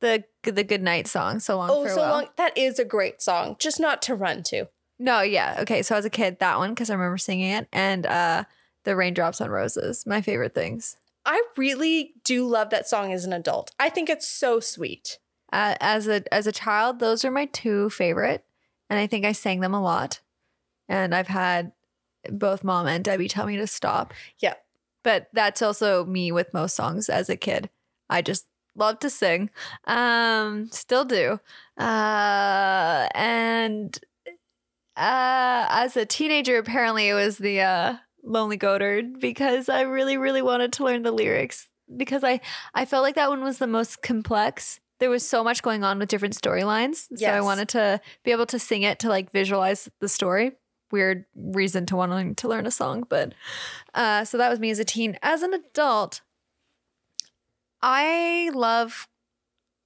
The the Goodnight song, So Long, oh, Farewell. Oh, So Long. That is a great song. Just not to run to. No, yeah. Okay, so as a kid, that one, because I remember singing it, and uh, The Raindrops on Roses, my favorite things. I really do love that song as an adult. I think it's so sweet. Uh, as a as a child, those are my two favorite, and I think I sang them a lot. And I've had both Mom and Debbie tell me to stop. Yeah. But that's also me with most songs as a kid. I just love to sing. Um, still do. Uh, and... Uh, as a teenager, apparently it was the uh, Lonely Goatherd because I really, really wanted to learn the lyrics because I, I felt like that one was the most complex. There was so much going on with different storylines. Yes. So I wanted to be able to sing it to like visualize the story. Weird reason to wanting to learn a song. But uh, so that was me as a teen. As an adult, I love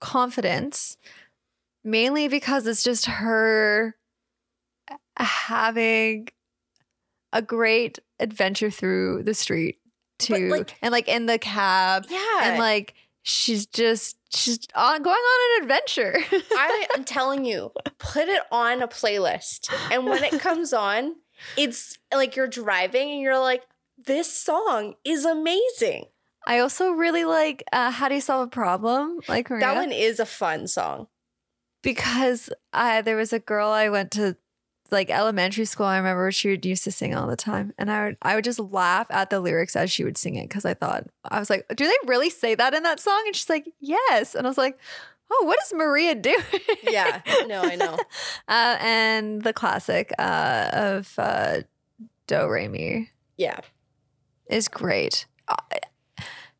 Confidence mainly because it's just her having a great adventure through the street too, like, and like in the cab, yeah, and like she's just she's on, going on an adventure. I, I'm telling you, put it on a playlist, and when it comes on, it's like you're driving and you're like, this song is amazing. I also really like uh, How Do You Solve a Problem? Like Maria. That one is a fun song because I, there was a girl I went to. Like elementary school, I remember she would used to sing all the time, and I would I would just laugh at the lyrics as she would sing it because I thought I was like, do they really say that in that song? And she's like, yes, and I was like, oh, what is Maria doing? Yeah, no, I know. uh, and the classic uh, of uh, Do Re Mi, yeah, is great. Uh,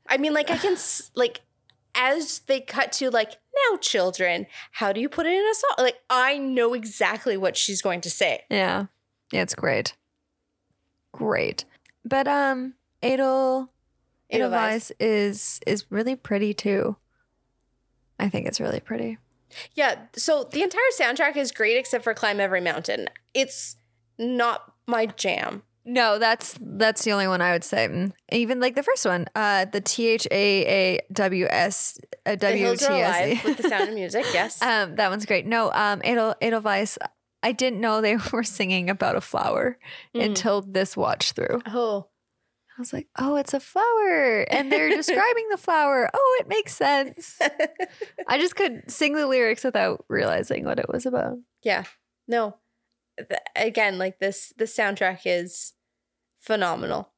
I mean, like I can like as they cut to like. Now, children, how do you put it in a song? Like, I know exactly what she's going to say. Yeah. Yeah, it's great. Great. But um, Edel, Edelweiss is is really pretty, too. I think it's really pretty. Yeah. So the entire soundtrack is great except for Climb Every Mountain. It's not my jam. No, that's that's the only one I would say. Even like the first one, uh, the T H A A W S W T S with The Sound of Music. Yes, um, that one's great. No, um, Edel Edelweiss. I didn't know they were singing about a flower mm. until this watch through. Oh, I was like, oh, it's a flower, and they're describing the flower. Oh, it makes sense. I just could sing the lyrics without realizing what it was about. Yeah. No. Again, like this, the soundtrack is phenomenal.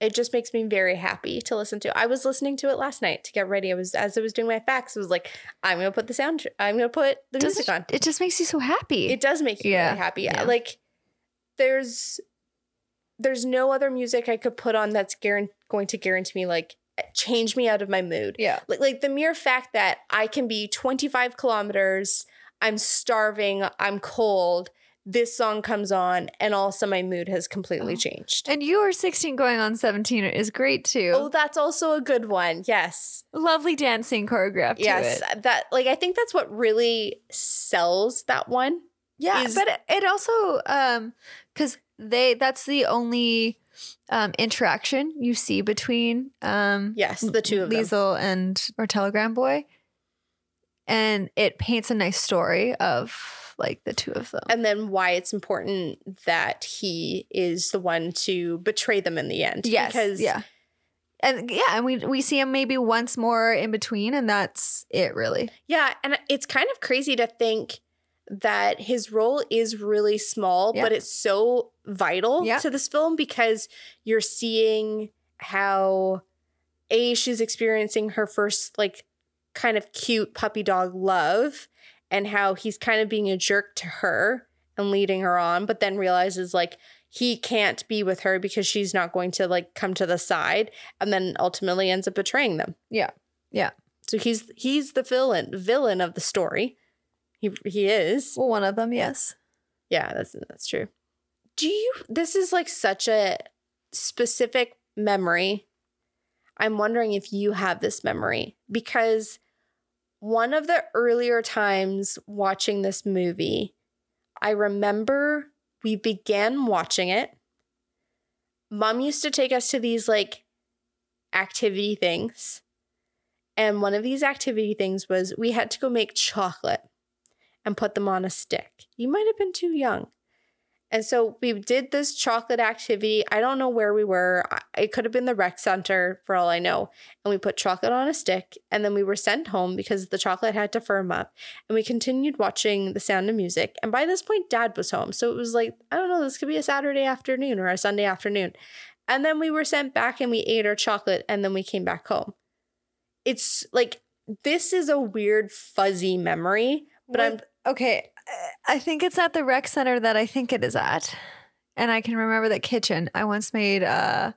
It just makes me very happy to listen to. I was listening to it last night to get ready. I was as I was doing my facts. I was like, I'm gonna put the sound. I'm gonna put the does music it, on. It just makes you so happy. It does make you yeah. really happy. Yeah. Like there's there's no other music I could put on that's guar- going to guarantee me like change me out of my mood. Yeah. Like like the mere fact that I can be twenty-five kilometers. I'm starving. I'm cold. This song comes on, and all of a sudden my mood has completely oh. changed. And You Are sixteen Going on seventeen is great too. Oh, that's also a good one. Yes. Lovely dancing choreographed yes, to it. Yes. That, like, I think that's what really sells that one. Yeah. Is- but it, it also, um, because they, that's the only um, interaction you see between, um, yes, the two of them. Liesl and, or Telegram Boy. And it paints a nice story of like the two of them. And then why it's important that he is the one to betray them in the end. Yes. Because yeah. And yeah, and we we see him maybe once more in between, and that's it really. Yeah. And it's kind of crazy to think that his role is really small, yeah. but it's so vital yeah. to this film because you're seeing how A, she's experiencing her first like kind of cute puppy dog love and how he's kind of being a jerk to her and leading her on, but then realizes like he can't be with her because she's not going to like come to the side, and then ultimately ends up betraying them. Yeah. Yeah. So he's he's the villain villain of the story. He he is. Well, one of them, yes. Yeah, that's that's true. Do you this is like such a specific memory. I'm wondering if you have this memory, because one of the earlier times watching this movie, I remember we began watching it. Mom used to take us to these like activity things. And one of these activity things was we had to go make chocolate and put them on a stick. You might have been too young. And so we did this chocolate activity. I don't know where we were. It could have been the rec center for all I know. And we put chocolate on a stick. And then we were sent home because the chocolate had to firm up. And we continued watching The Sound of Music. And by this point, Dad was home. So it was like, I don't know, this could be a Saturday afternoon or a Sunday afternoon. And then we were sent back and we ate our chocolate. And then we came back home. It's like, this is a weird, fuzzy memory. But With, I'm... Okay. I think it's at the rec center that I think it is at. And I can remember that kitchen. I once made uh,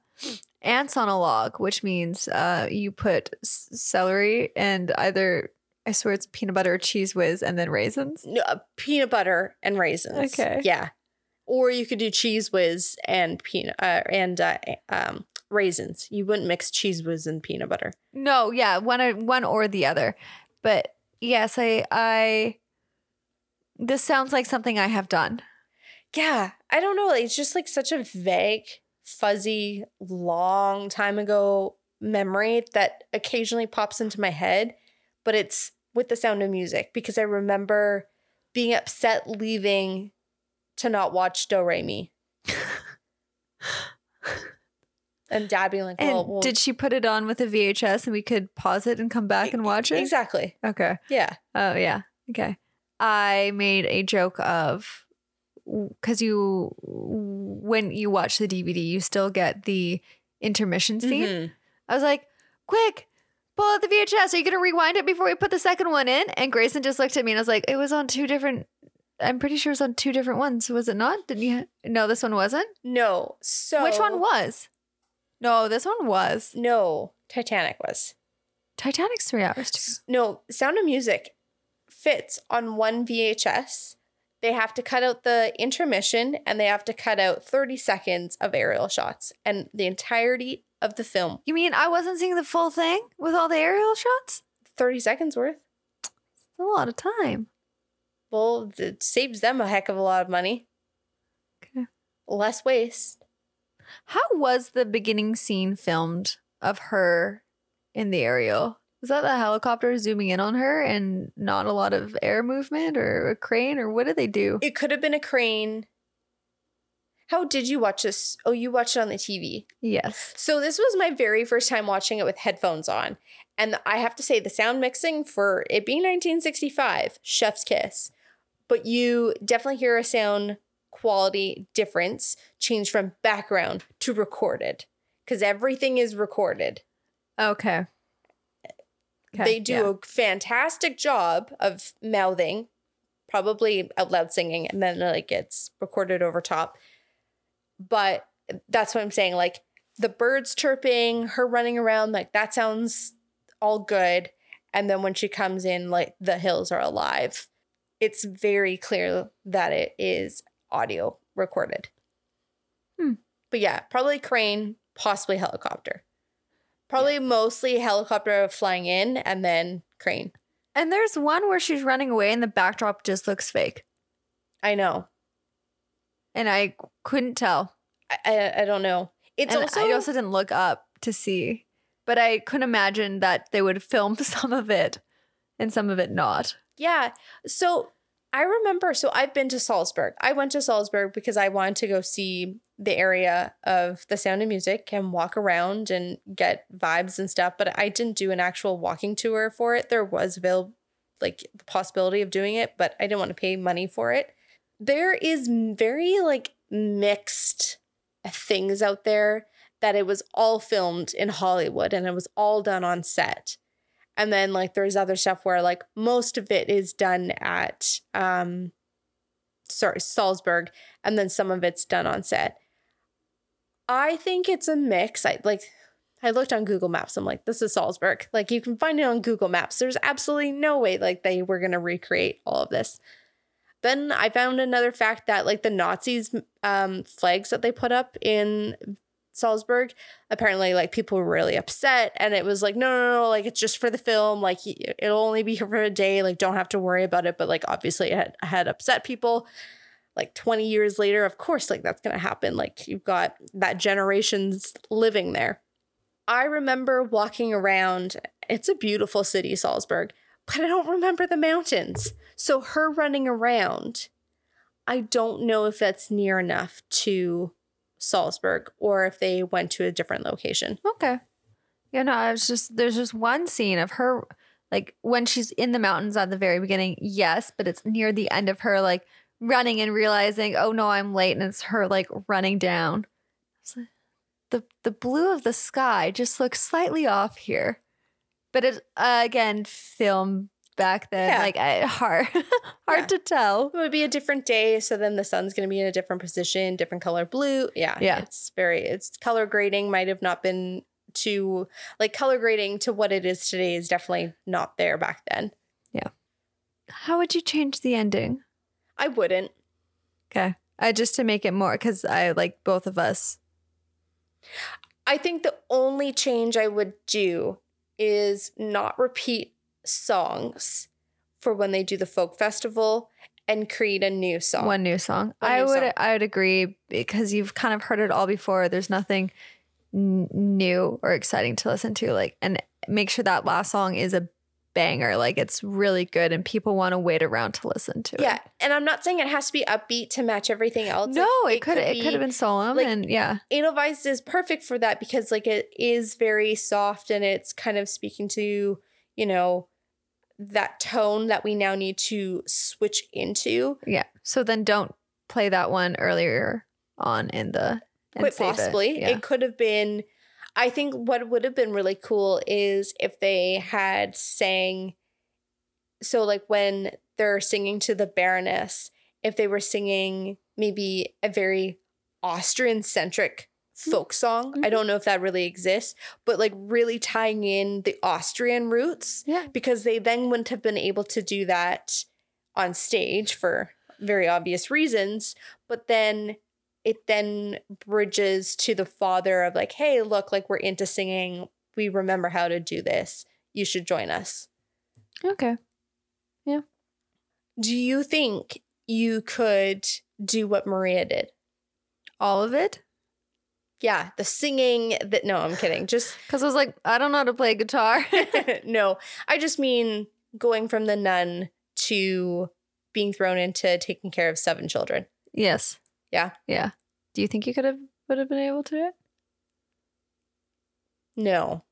ants on a log, which means uh, you put s- celery and either, I swear it's peanut butter or cheese whiz and then raisins. No, peanut butter and raisins. Okay. Yeah. Or you could do cheese whiz and peanut uh, and uh, um, raisins. You wouldn't mix cheese whiz and peanut butter. No, yeah. One or, one or the other. But yes, I... I This sounds like something I have done. Yeah. I don't know. It's just like such a vague, fuzzy, long time ago memory that occasionally pops into my head. But it's with The Sound of Music because I remember being upset leaving to not watch Do Re Mi. And Dad being like, well, and well. Did she put it on with a V H S and we could pause it and come back and watch it? Exactly. Okay. Yeah. Oh, yeah. Okay. I made a joke of, because you, when you watch the D V D, you still get the intermission scene. Mm-hmm. I was like, quick, pull out the V H S. Are you going to rewind it before we put the second one in? And Grayson just looked at me and I was like, it was on two different, I'm pretty sure it was on two different ones. Was it not? Didn't you? No, this one wasn't? No. So. Which one was? No, this one was. No, Titanic was. Titanic's three hours too. No, Sound of Music fits on one V H S. They have to cut out the intermission and they have to cut out thirty seconds of aerial shots and the entirety of the film. You mean I wasn't seeing the full thing with all the aerial shots? thirty seconds worth. That's a lot of time. Well, it saves them a heck of a lot of money. Okay. less waste. How was the beginning scene filmed of her in the aerial? Was that the helicopter zooming in on her and not a lot of air movement or a crane, or what did they do? It could have been a crane. How did you watch this? Oh, you watched it on the T V. Yes. So this was my very first time watching it with headphones on. And I have to say, the sound mixing for it being nineteen sixty-five, chef's kiss. But you definitely hear a sound quality difference change from background to recorded, because everything is recorded. Okay. okay. They do yeah. a fantastic job of mouthing, probably out loud singing, and then like it's recorded over top. But that's what I'm saying. Like the birds chirping, her running around, like that sounds all good. And then when she comes in, like the hills are alive. It's very clear that it is audio recorded. Hmm. But yeah, probably crane, possibly helicopter. Probably yeah. mostly helicopter flying in and then crane. And there's one where she's running away and the backdrop just looks fake. I know. And I couldn't tell. I I, I don't know. It's and also I also didn't look up to see, but I couldn't imagine that they would film some of it and some of it not. Yeah. So I remember. So I've been to Salzburg. I went to Salzburg because I wanted to go see the area of The Sound of Music and walk around and get vibes and stuff. But I didn't do an actual walking tour for it. There was avail- like the possibility of doing it, but I didn't want to pay money for it. There is very like mixed things out there that it was all filmed in Hollywood and it was all done on set. And then like there's other stuff where like most of it is done at um, sorry, Salzburg, and then some of it's done on set. I think it's a mix. I like I looked on Google Maps. I'm like, this is Salzburg. Like you can find it on Google Maps. There's absolutely no way like they were going to recreate all of this. Then I found another fact that like the Nazis um, flags that they put up in Salzburg, apparently like people were really upset and it was like, no, no, no, like it's just for the film. Like it'll only be here for a day. Like don't have to worry about it. But like obviously it had, had upset people like twenty years later. Of course, like that's going to happen. Like you've got that generation's living there. I remember walking around. It's a beautiful city, Salzburg, but I don't remember the mountains. So her running around, I don't know if that's near enough to Salzburg or if they went to a different location. Okay. Yeah, no, I was just, there's just one scene of her, like when she's in the mountains at the very beginning, yes, but it's near the end of her like running and realizing, oh no, I'm late. And it's her like running down. It's like, the, the blue of the sky just looks slightly off here. But it, uh, again, film back then, yeah. like I, hard, hard yeah. to tell. It would be a different day, so then the sun's going to be in a different position, different color blue. Yeah, yeah. It's very, it's color grading might have not been too, like color grading to what it is today is definitely not there back then. Yeah. How would you change the ending? I wouldn't. Okay. I just to make it more, because I like both of us. I think the only change I would do is not repeat songs for when they do the folk festival and create a new song. One new song. One I new would song. I would agree, because you've kind of heard it all before. There's nothing n- new or exciting to listen to. Like, and make sure that last song is a banger. Like it's really good and people want to wait around to listen to yeah. it. Yeah. And I'm not saying it has to be upbeat to match everything else. No, it, it could it could have been solemn, like, and yeah. Edelweiss is perfect for that because like it is very soft and it's kind of speaking to, you know, that tone that we now need to switch into. Yeah. So then don't play that one earlier on in the Quite possibly. It, yeah. it could have been. I think what would have been really cool is if they had sang, so like when they're singing to the Baroness, if they were singing maybe a very Austrian-centric folk song. Mm-hmm. I don't know if that really exists, but like really tying in the Austrian roots. Yeah. Because they then wouldn't have been able to do that on stage for very obvious reasons, but then it then bridges to the father of like, hey, look, like we're into singing. We remember how to do this. You should join us. Okay. Yeah. Do you think you could do what Maria did? All of it? Yeah, the singing. The, no, I'm kidding. Just because I was like, I don't know how to play guitar. No, I just mean going from the nun to being thrown into taking care of seven children. Yes. Yeah. Yeah. Do you think you could have would have been able to do it? No.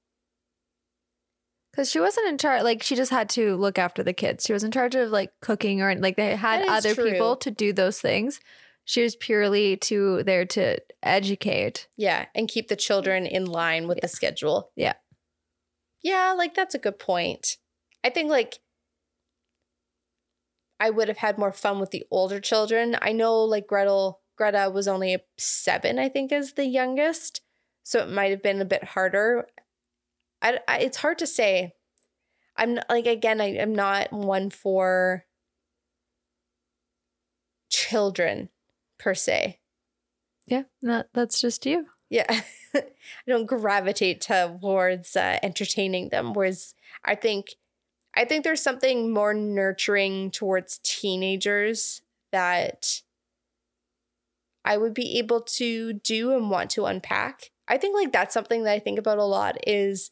Because she wasn't in charge. Like, she just had to look after the kids. She was in charge of, like, cooking or, like, they had other true. people to do those things. She was purely to there to educate. Yeah, and keep the children in line with yeah. the schedule. Yeah. Yeah, like, that's a good point. I think, like, I would have had more fun with the older children. I know, like, Gretel, Greta was only seven, I think, as the youngest. So it might have been a bit harder. I, I, it's hard to say. I'm like, again, I, I'm not one for children per se. Yeah, that, that's just you. Yeah. I don't gravitate towards uh, entertaining them. Whereas I think, I think there's something more nurturing towards teenagers that I would be able to do and want to unpack. I think, like, that's something that I think about a lot is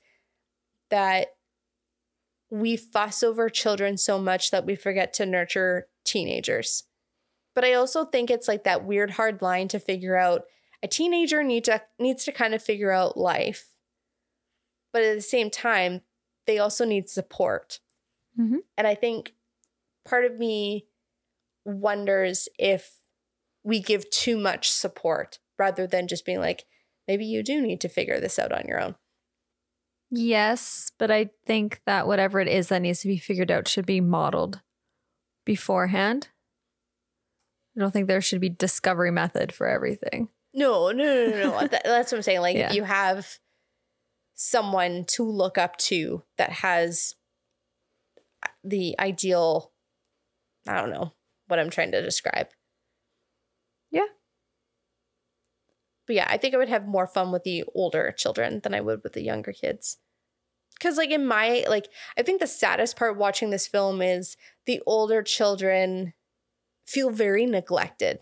that we fuss over children so much that we forget to nurture teenagers. But I also think it's like that weird hard line to figure out. A teenager need to, needs to kind of figure out life. But at the same time, they also need support. Mm-hmm. And I think part of me wonders if we give too much support rather than just being like, maybe you do need to figure this out on your own. Yes, but I think that whatever it is that needs to be figured out should be modeled beforehand. I don't think there should be discovery method for everything. No, no, no, no. no. That's what I'm saying. Like, yeah. you have someone to look up to that has the ideal, I don't know what I'm trying to describe. Yeah. But yeah, I think I would have more fun with the older children than I would with the younger kids. Because, like, in my, like, I think the saddest part watching this film is the older children feel very neglected.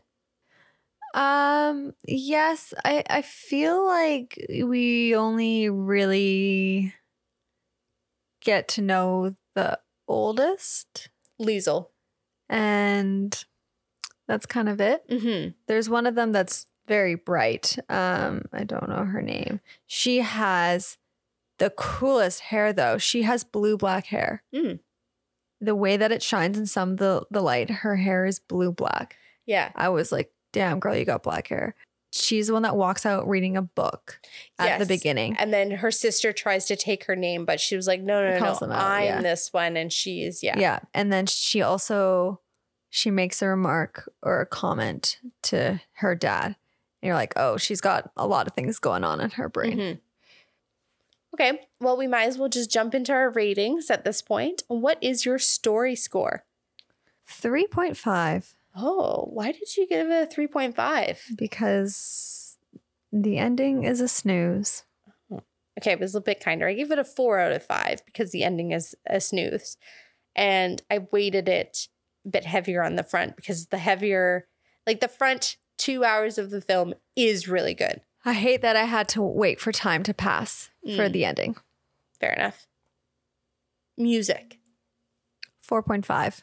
Um, yes, I, I feel like we only really get to know the oldest. Liesl. And that's kind of it. Mm-hmm. There's one of them that's very bright. Um, I don't know her name. She has the coolest hair, though. She has blue black hair. Mm. The way that it shines in some of the, the light, her hair is blue black. Yeah. I was like, damn, girl, you got black hair. She's the one that walks out reading a book at yes. the beginning. And then her sister tries to take her name, but she was like, no, no, no, no. I'm yeah. this one. And she is, yeah. Yeah. And then she also, she makes a remark or a comment to her dad. And you're like, oh, she's got a lot of things going on in her brain. Mm-hmm. Okay. Well, we might as well just jump into our ratings at this point. What is your story score? three point five. Oh, why did you give it a three point five? Because the ending is a snooze. Okay. It was a bit kinder. I gave it a four out of five because the ending is a snooze. And I weighted it a bit heavier on the front because the heavier, like the front... two hours of the film is really good. I hate that I had to wait for time to pass mm. for the ending. Fair enough. Music. four point five.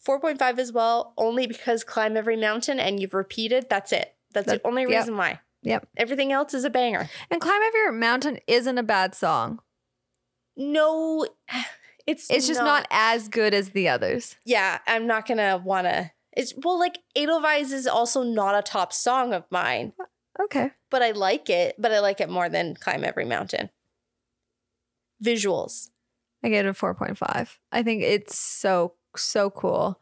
four point five as well, only because Climb Every Mountain and You've Repeated, that's it. That's that, the only yep. reason why. Yep. Everything else is a banger. And Climb Every Mountain isn't a bad song. No, it's It's just not, not as good as the others. Yeah, I'm not going to want to. It's well, like Edelweiss is also not a top song of mine. Okay. But I like it, but I like it more than Climb Every Mountain. Visuals. I gave it a four point five. I think it's so, so cool.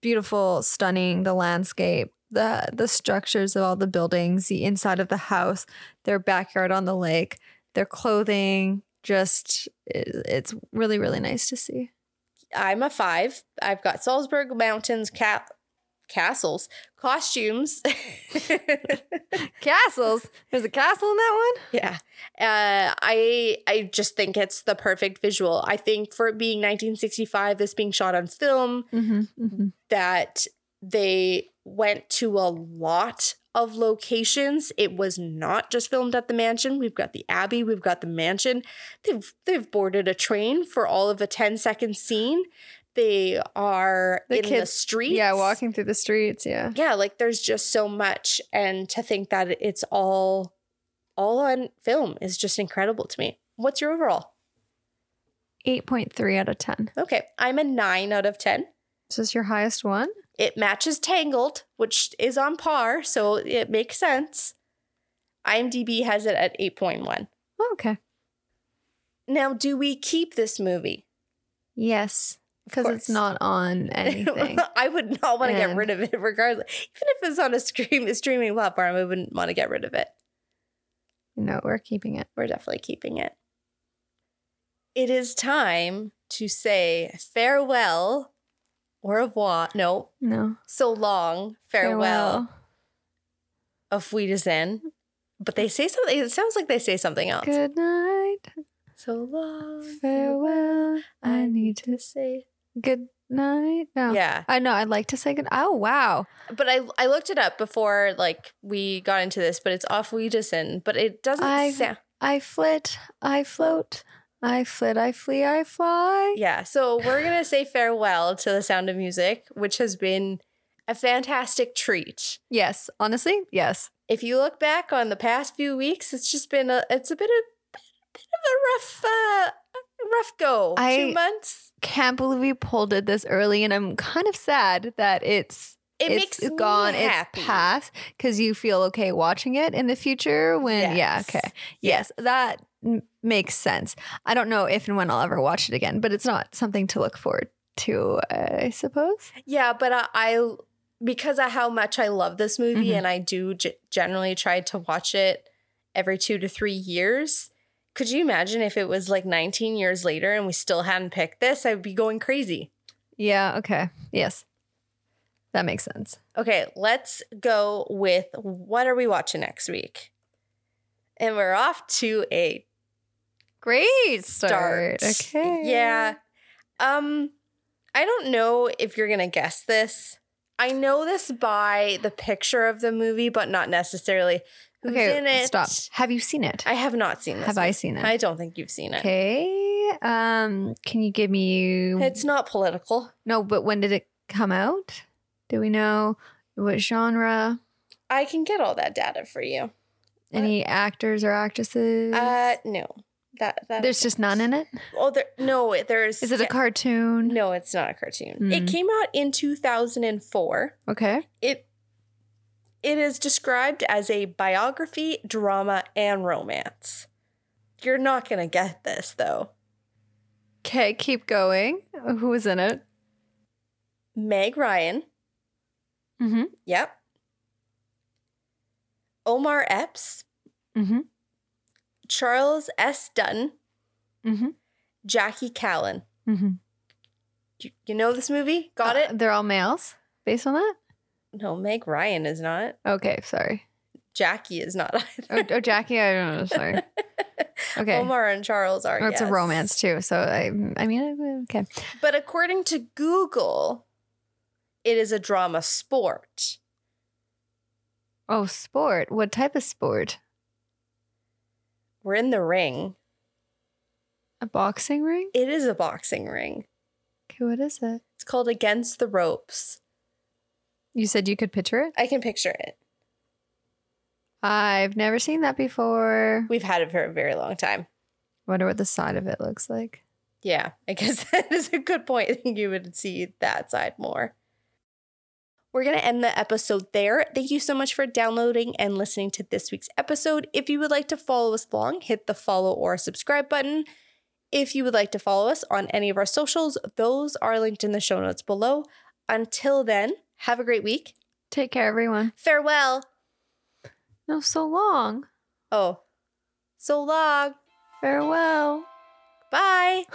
Beautiful, stunning, the landscape, the the structures of all the buildings, the inside of the house, their backyard on the lake, their clothing. Just, it's really, really nice to see. I'm a five. I've got Salzburg, mountains, cat, castles, costumes. Castles? There's a castle in that one? Yeah. Uh, I I just think it's the perfect visual. I think for it being nineteen sixty-five, this being shot on film, mm-hmm, mm-hmm. that they went to a lot of locations. It was not just filmed at the mansion. We've got the Abbey. We've got the mansion. They've they've boarded a train for all of a ten-second scene. They are the in kids, the streets. Yeah, walking through the streets, yeah. Yeah, like there's just so much. And to think that it's all, all on film is just incredible to me. What's your overall? eight point three out of ten. Okay, I'm a nine out of ten. Is this your highest one? It matches Tangled, which is on par, so it makes sense. IMDb has it at eight point one. Oh, okay. Now, do we keep this movie? Yes, because it's not on anything. I would not want to get rid of it regardless. Even if it's on a scream, a streaming platform, I wouldn't want to get rid of it. No, we're keeping it. We're definitely keeping it. It is time to say farewell. Au revoir. No. No. So long. Farewell. Farewell. Auf Wiedersehen. But they say something. It sounds like they say something else. Good night. So long. Farewell. I need to say good night. No. Yeah. I know. I'd like to say good. Oh, wow. But I I looked it up before like we got into this, but it's Auf Wiedersehen. But it doesn't I, sound. I flit. I float. I flit, I flee, I fly. Yeah, so we're going to say farewell to The Sound of Music, which has been a fantastic treat. Yes, honestly, yes. If you look back on the past few weeks, it's just been a, it's a bit of, bit of a rough, uh, rough go. I Two months. Can't believe we pulled it this early, and I'm kind of sad that it's it it's makes it's gone, me happy. It's past, because you feel okay watching it in the future when, yes. yeah, okay. Yes, yes. that... makes sense. I don't know if and when I'll ever watch it again, but it's not something to look forward to, I suppose. Yeah, but I, I because of how much I love this movie, mm-hmm. and I do g- generally try to watch it every two to three years. Could you imagine if it was like nineteen years later and we still hadn't picked this? I would be going crazy. Yeah, okay. Yes. That makes sense. Okay, let's go with what are we watching next week? And we're off to a great start. Okay. Yeah. Um, I don't know if you're going to guess this. I know this by the picture of the movie, but not necessarily who's okay, in it. Stop. Have you seen it? I have not seen this. Have movie. I seen it? I don't think you've seen it. Okay. Um, can you give me... It's not political. No, but when did it come out? Do we know what genre? I can get all that data for you. Any what? Actors or actresses? Uh, no. That, that There's just none in it? Oh, there, no, there's... Is it a cartoon? No, it's not a cartoon. Mm. It came out in two thousand four. Okay. It It is described as a biography, drama, and romance. You're not going to get this, though. Okay, keep going. Who was in it? Meg Ryan. Mm-hmm. Yep. Omar Epps. Mm-hmm. Charles S. Dutton, mm-hmm. Jackie Callan. Mm-hmm. You, you know this movie? Got uh, it? They're all males based on that? No, Meg Ryan is not. Okay, sorry. Jackie is not either. Oh, oh Jackie, I don't know. Sorry. Okay. Omar and Charles are, oh, it's yes. a romance too, so I, I mean, okay. But according to Google, it is a drama sport. Oh, sport. What type of sport? We're in the ring. A boxing ring? It is a boxing ring. Okay, what is it? It's called Against the Ropes. You said you could picture it? I can picture it. I've never seen that before. We've had it for a very long time. I wonder what the side of it looks like. Yeah, I guess that is a good point. I think you would see that side more. We're going to end the episode there. Thank you so much for downloading and listening to this week's episode. If you would like to follow us along, hit the follow or subscribe button. If you would like to follow us on any of our socials, those are linked in the show notes below. Until then, have a great week. Take care, everyone. Farewell. No, so long. Oh, so long. Farewell. Bye.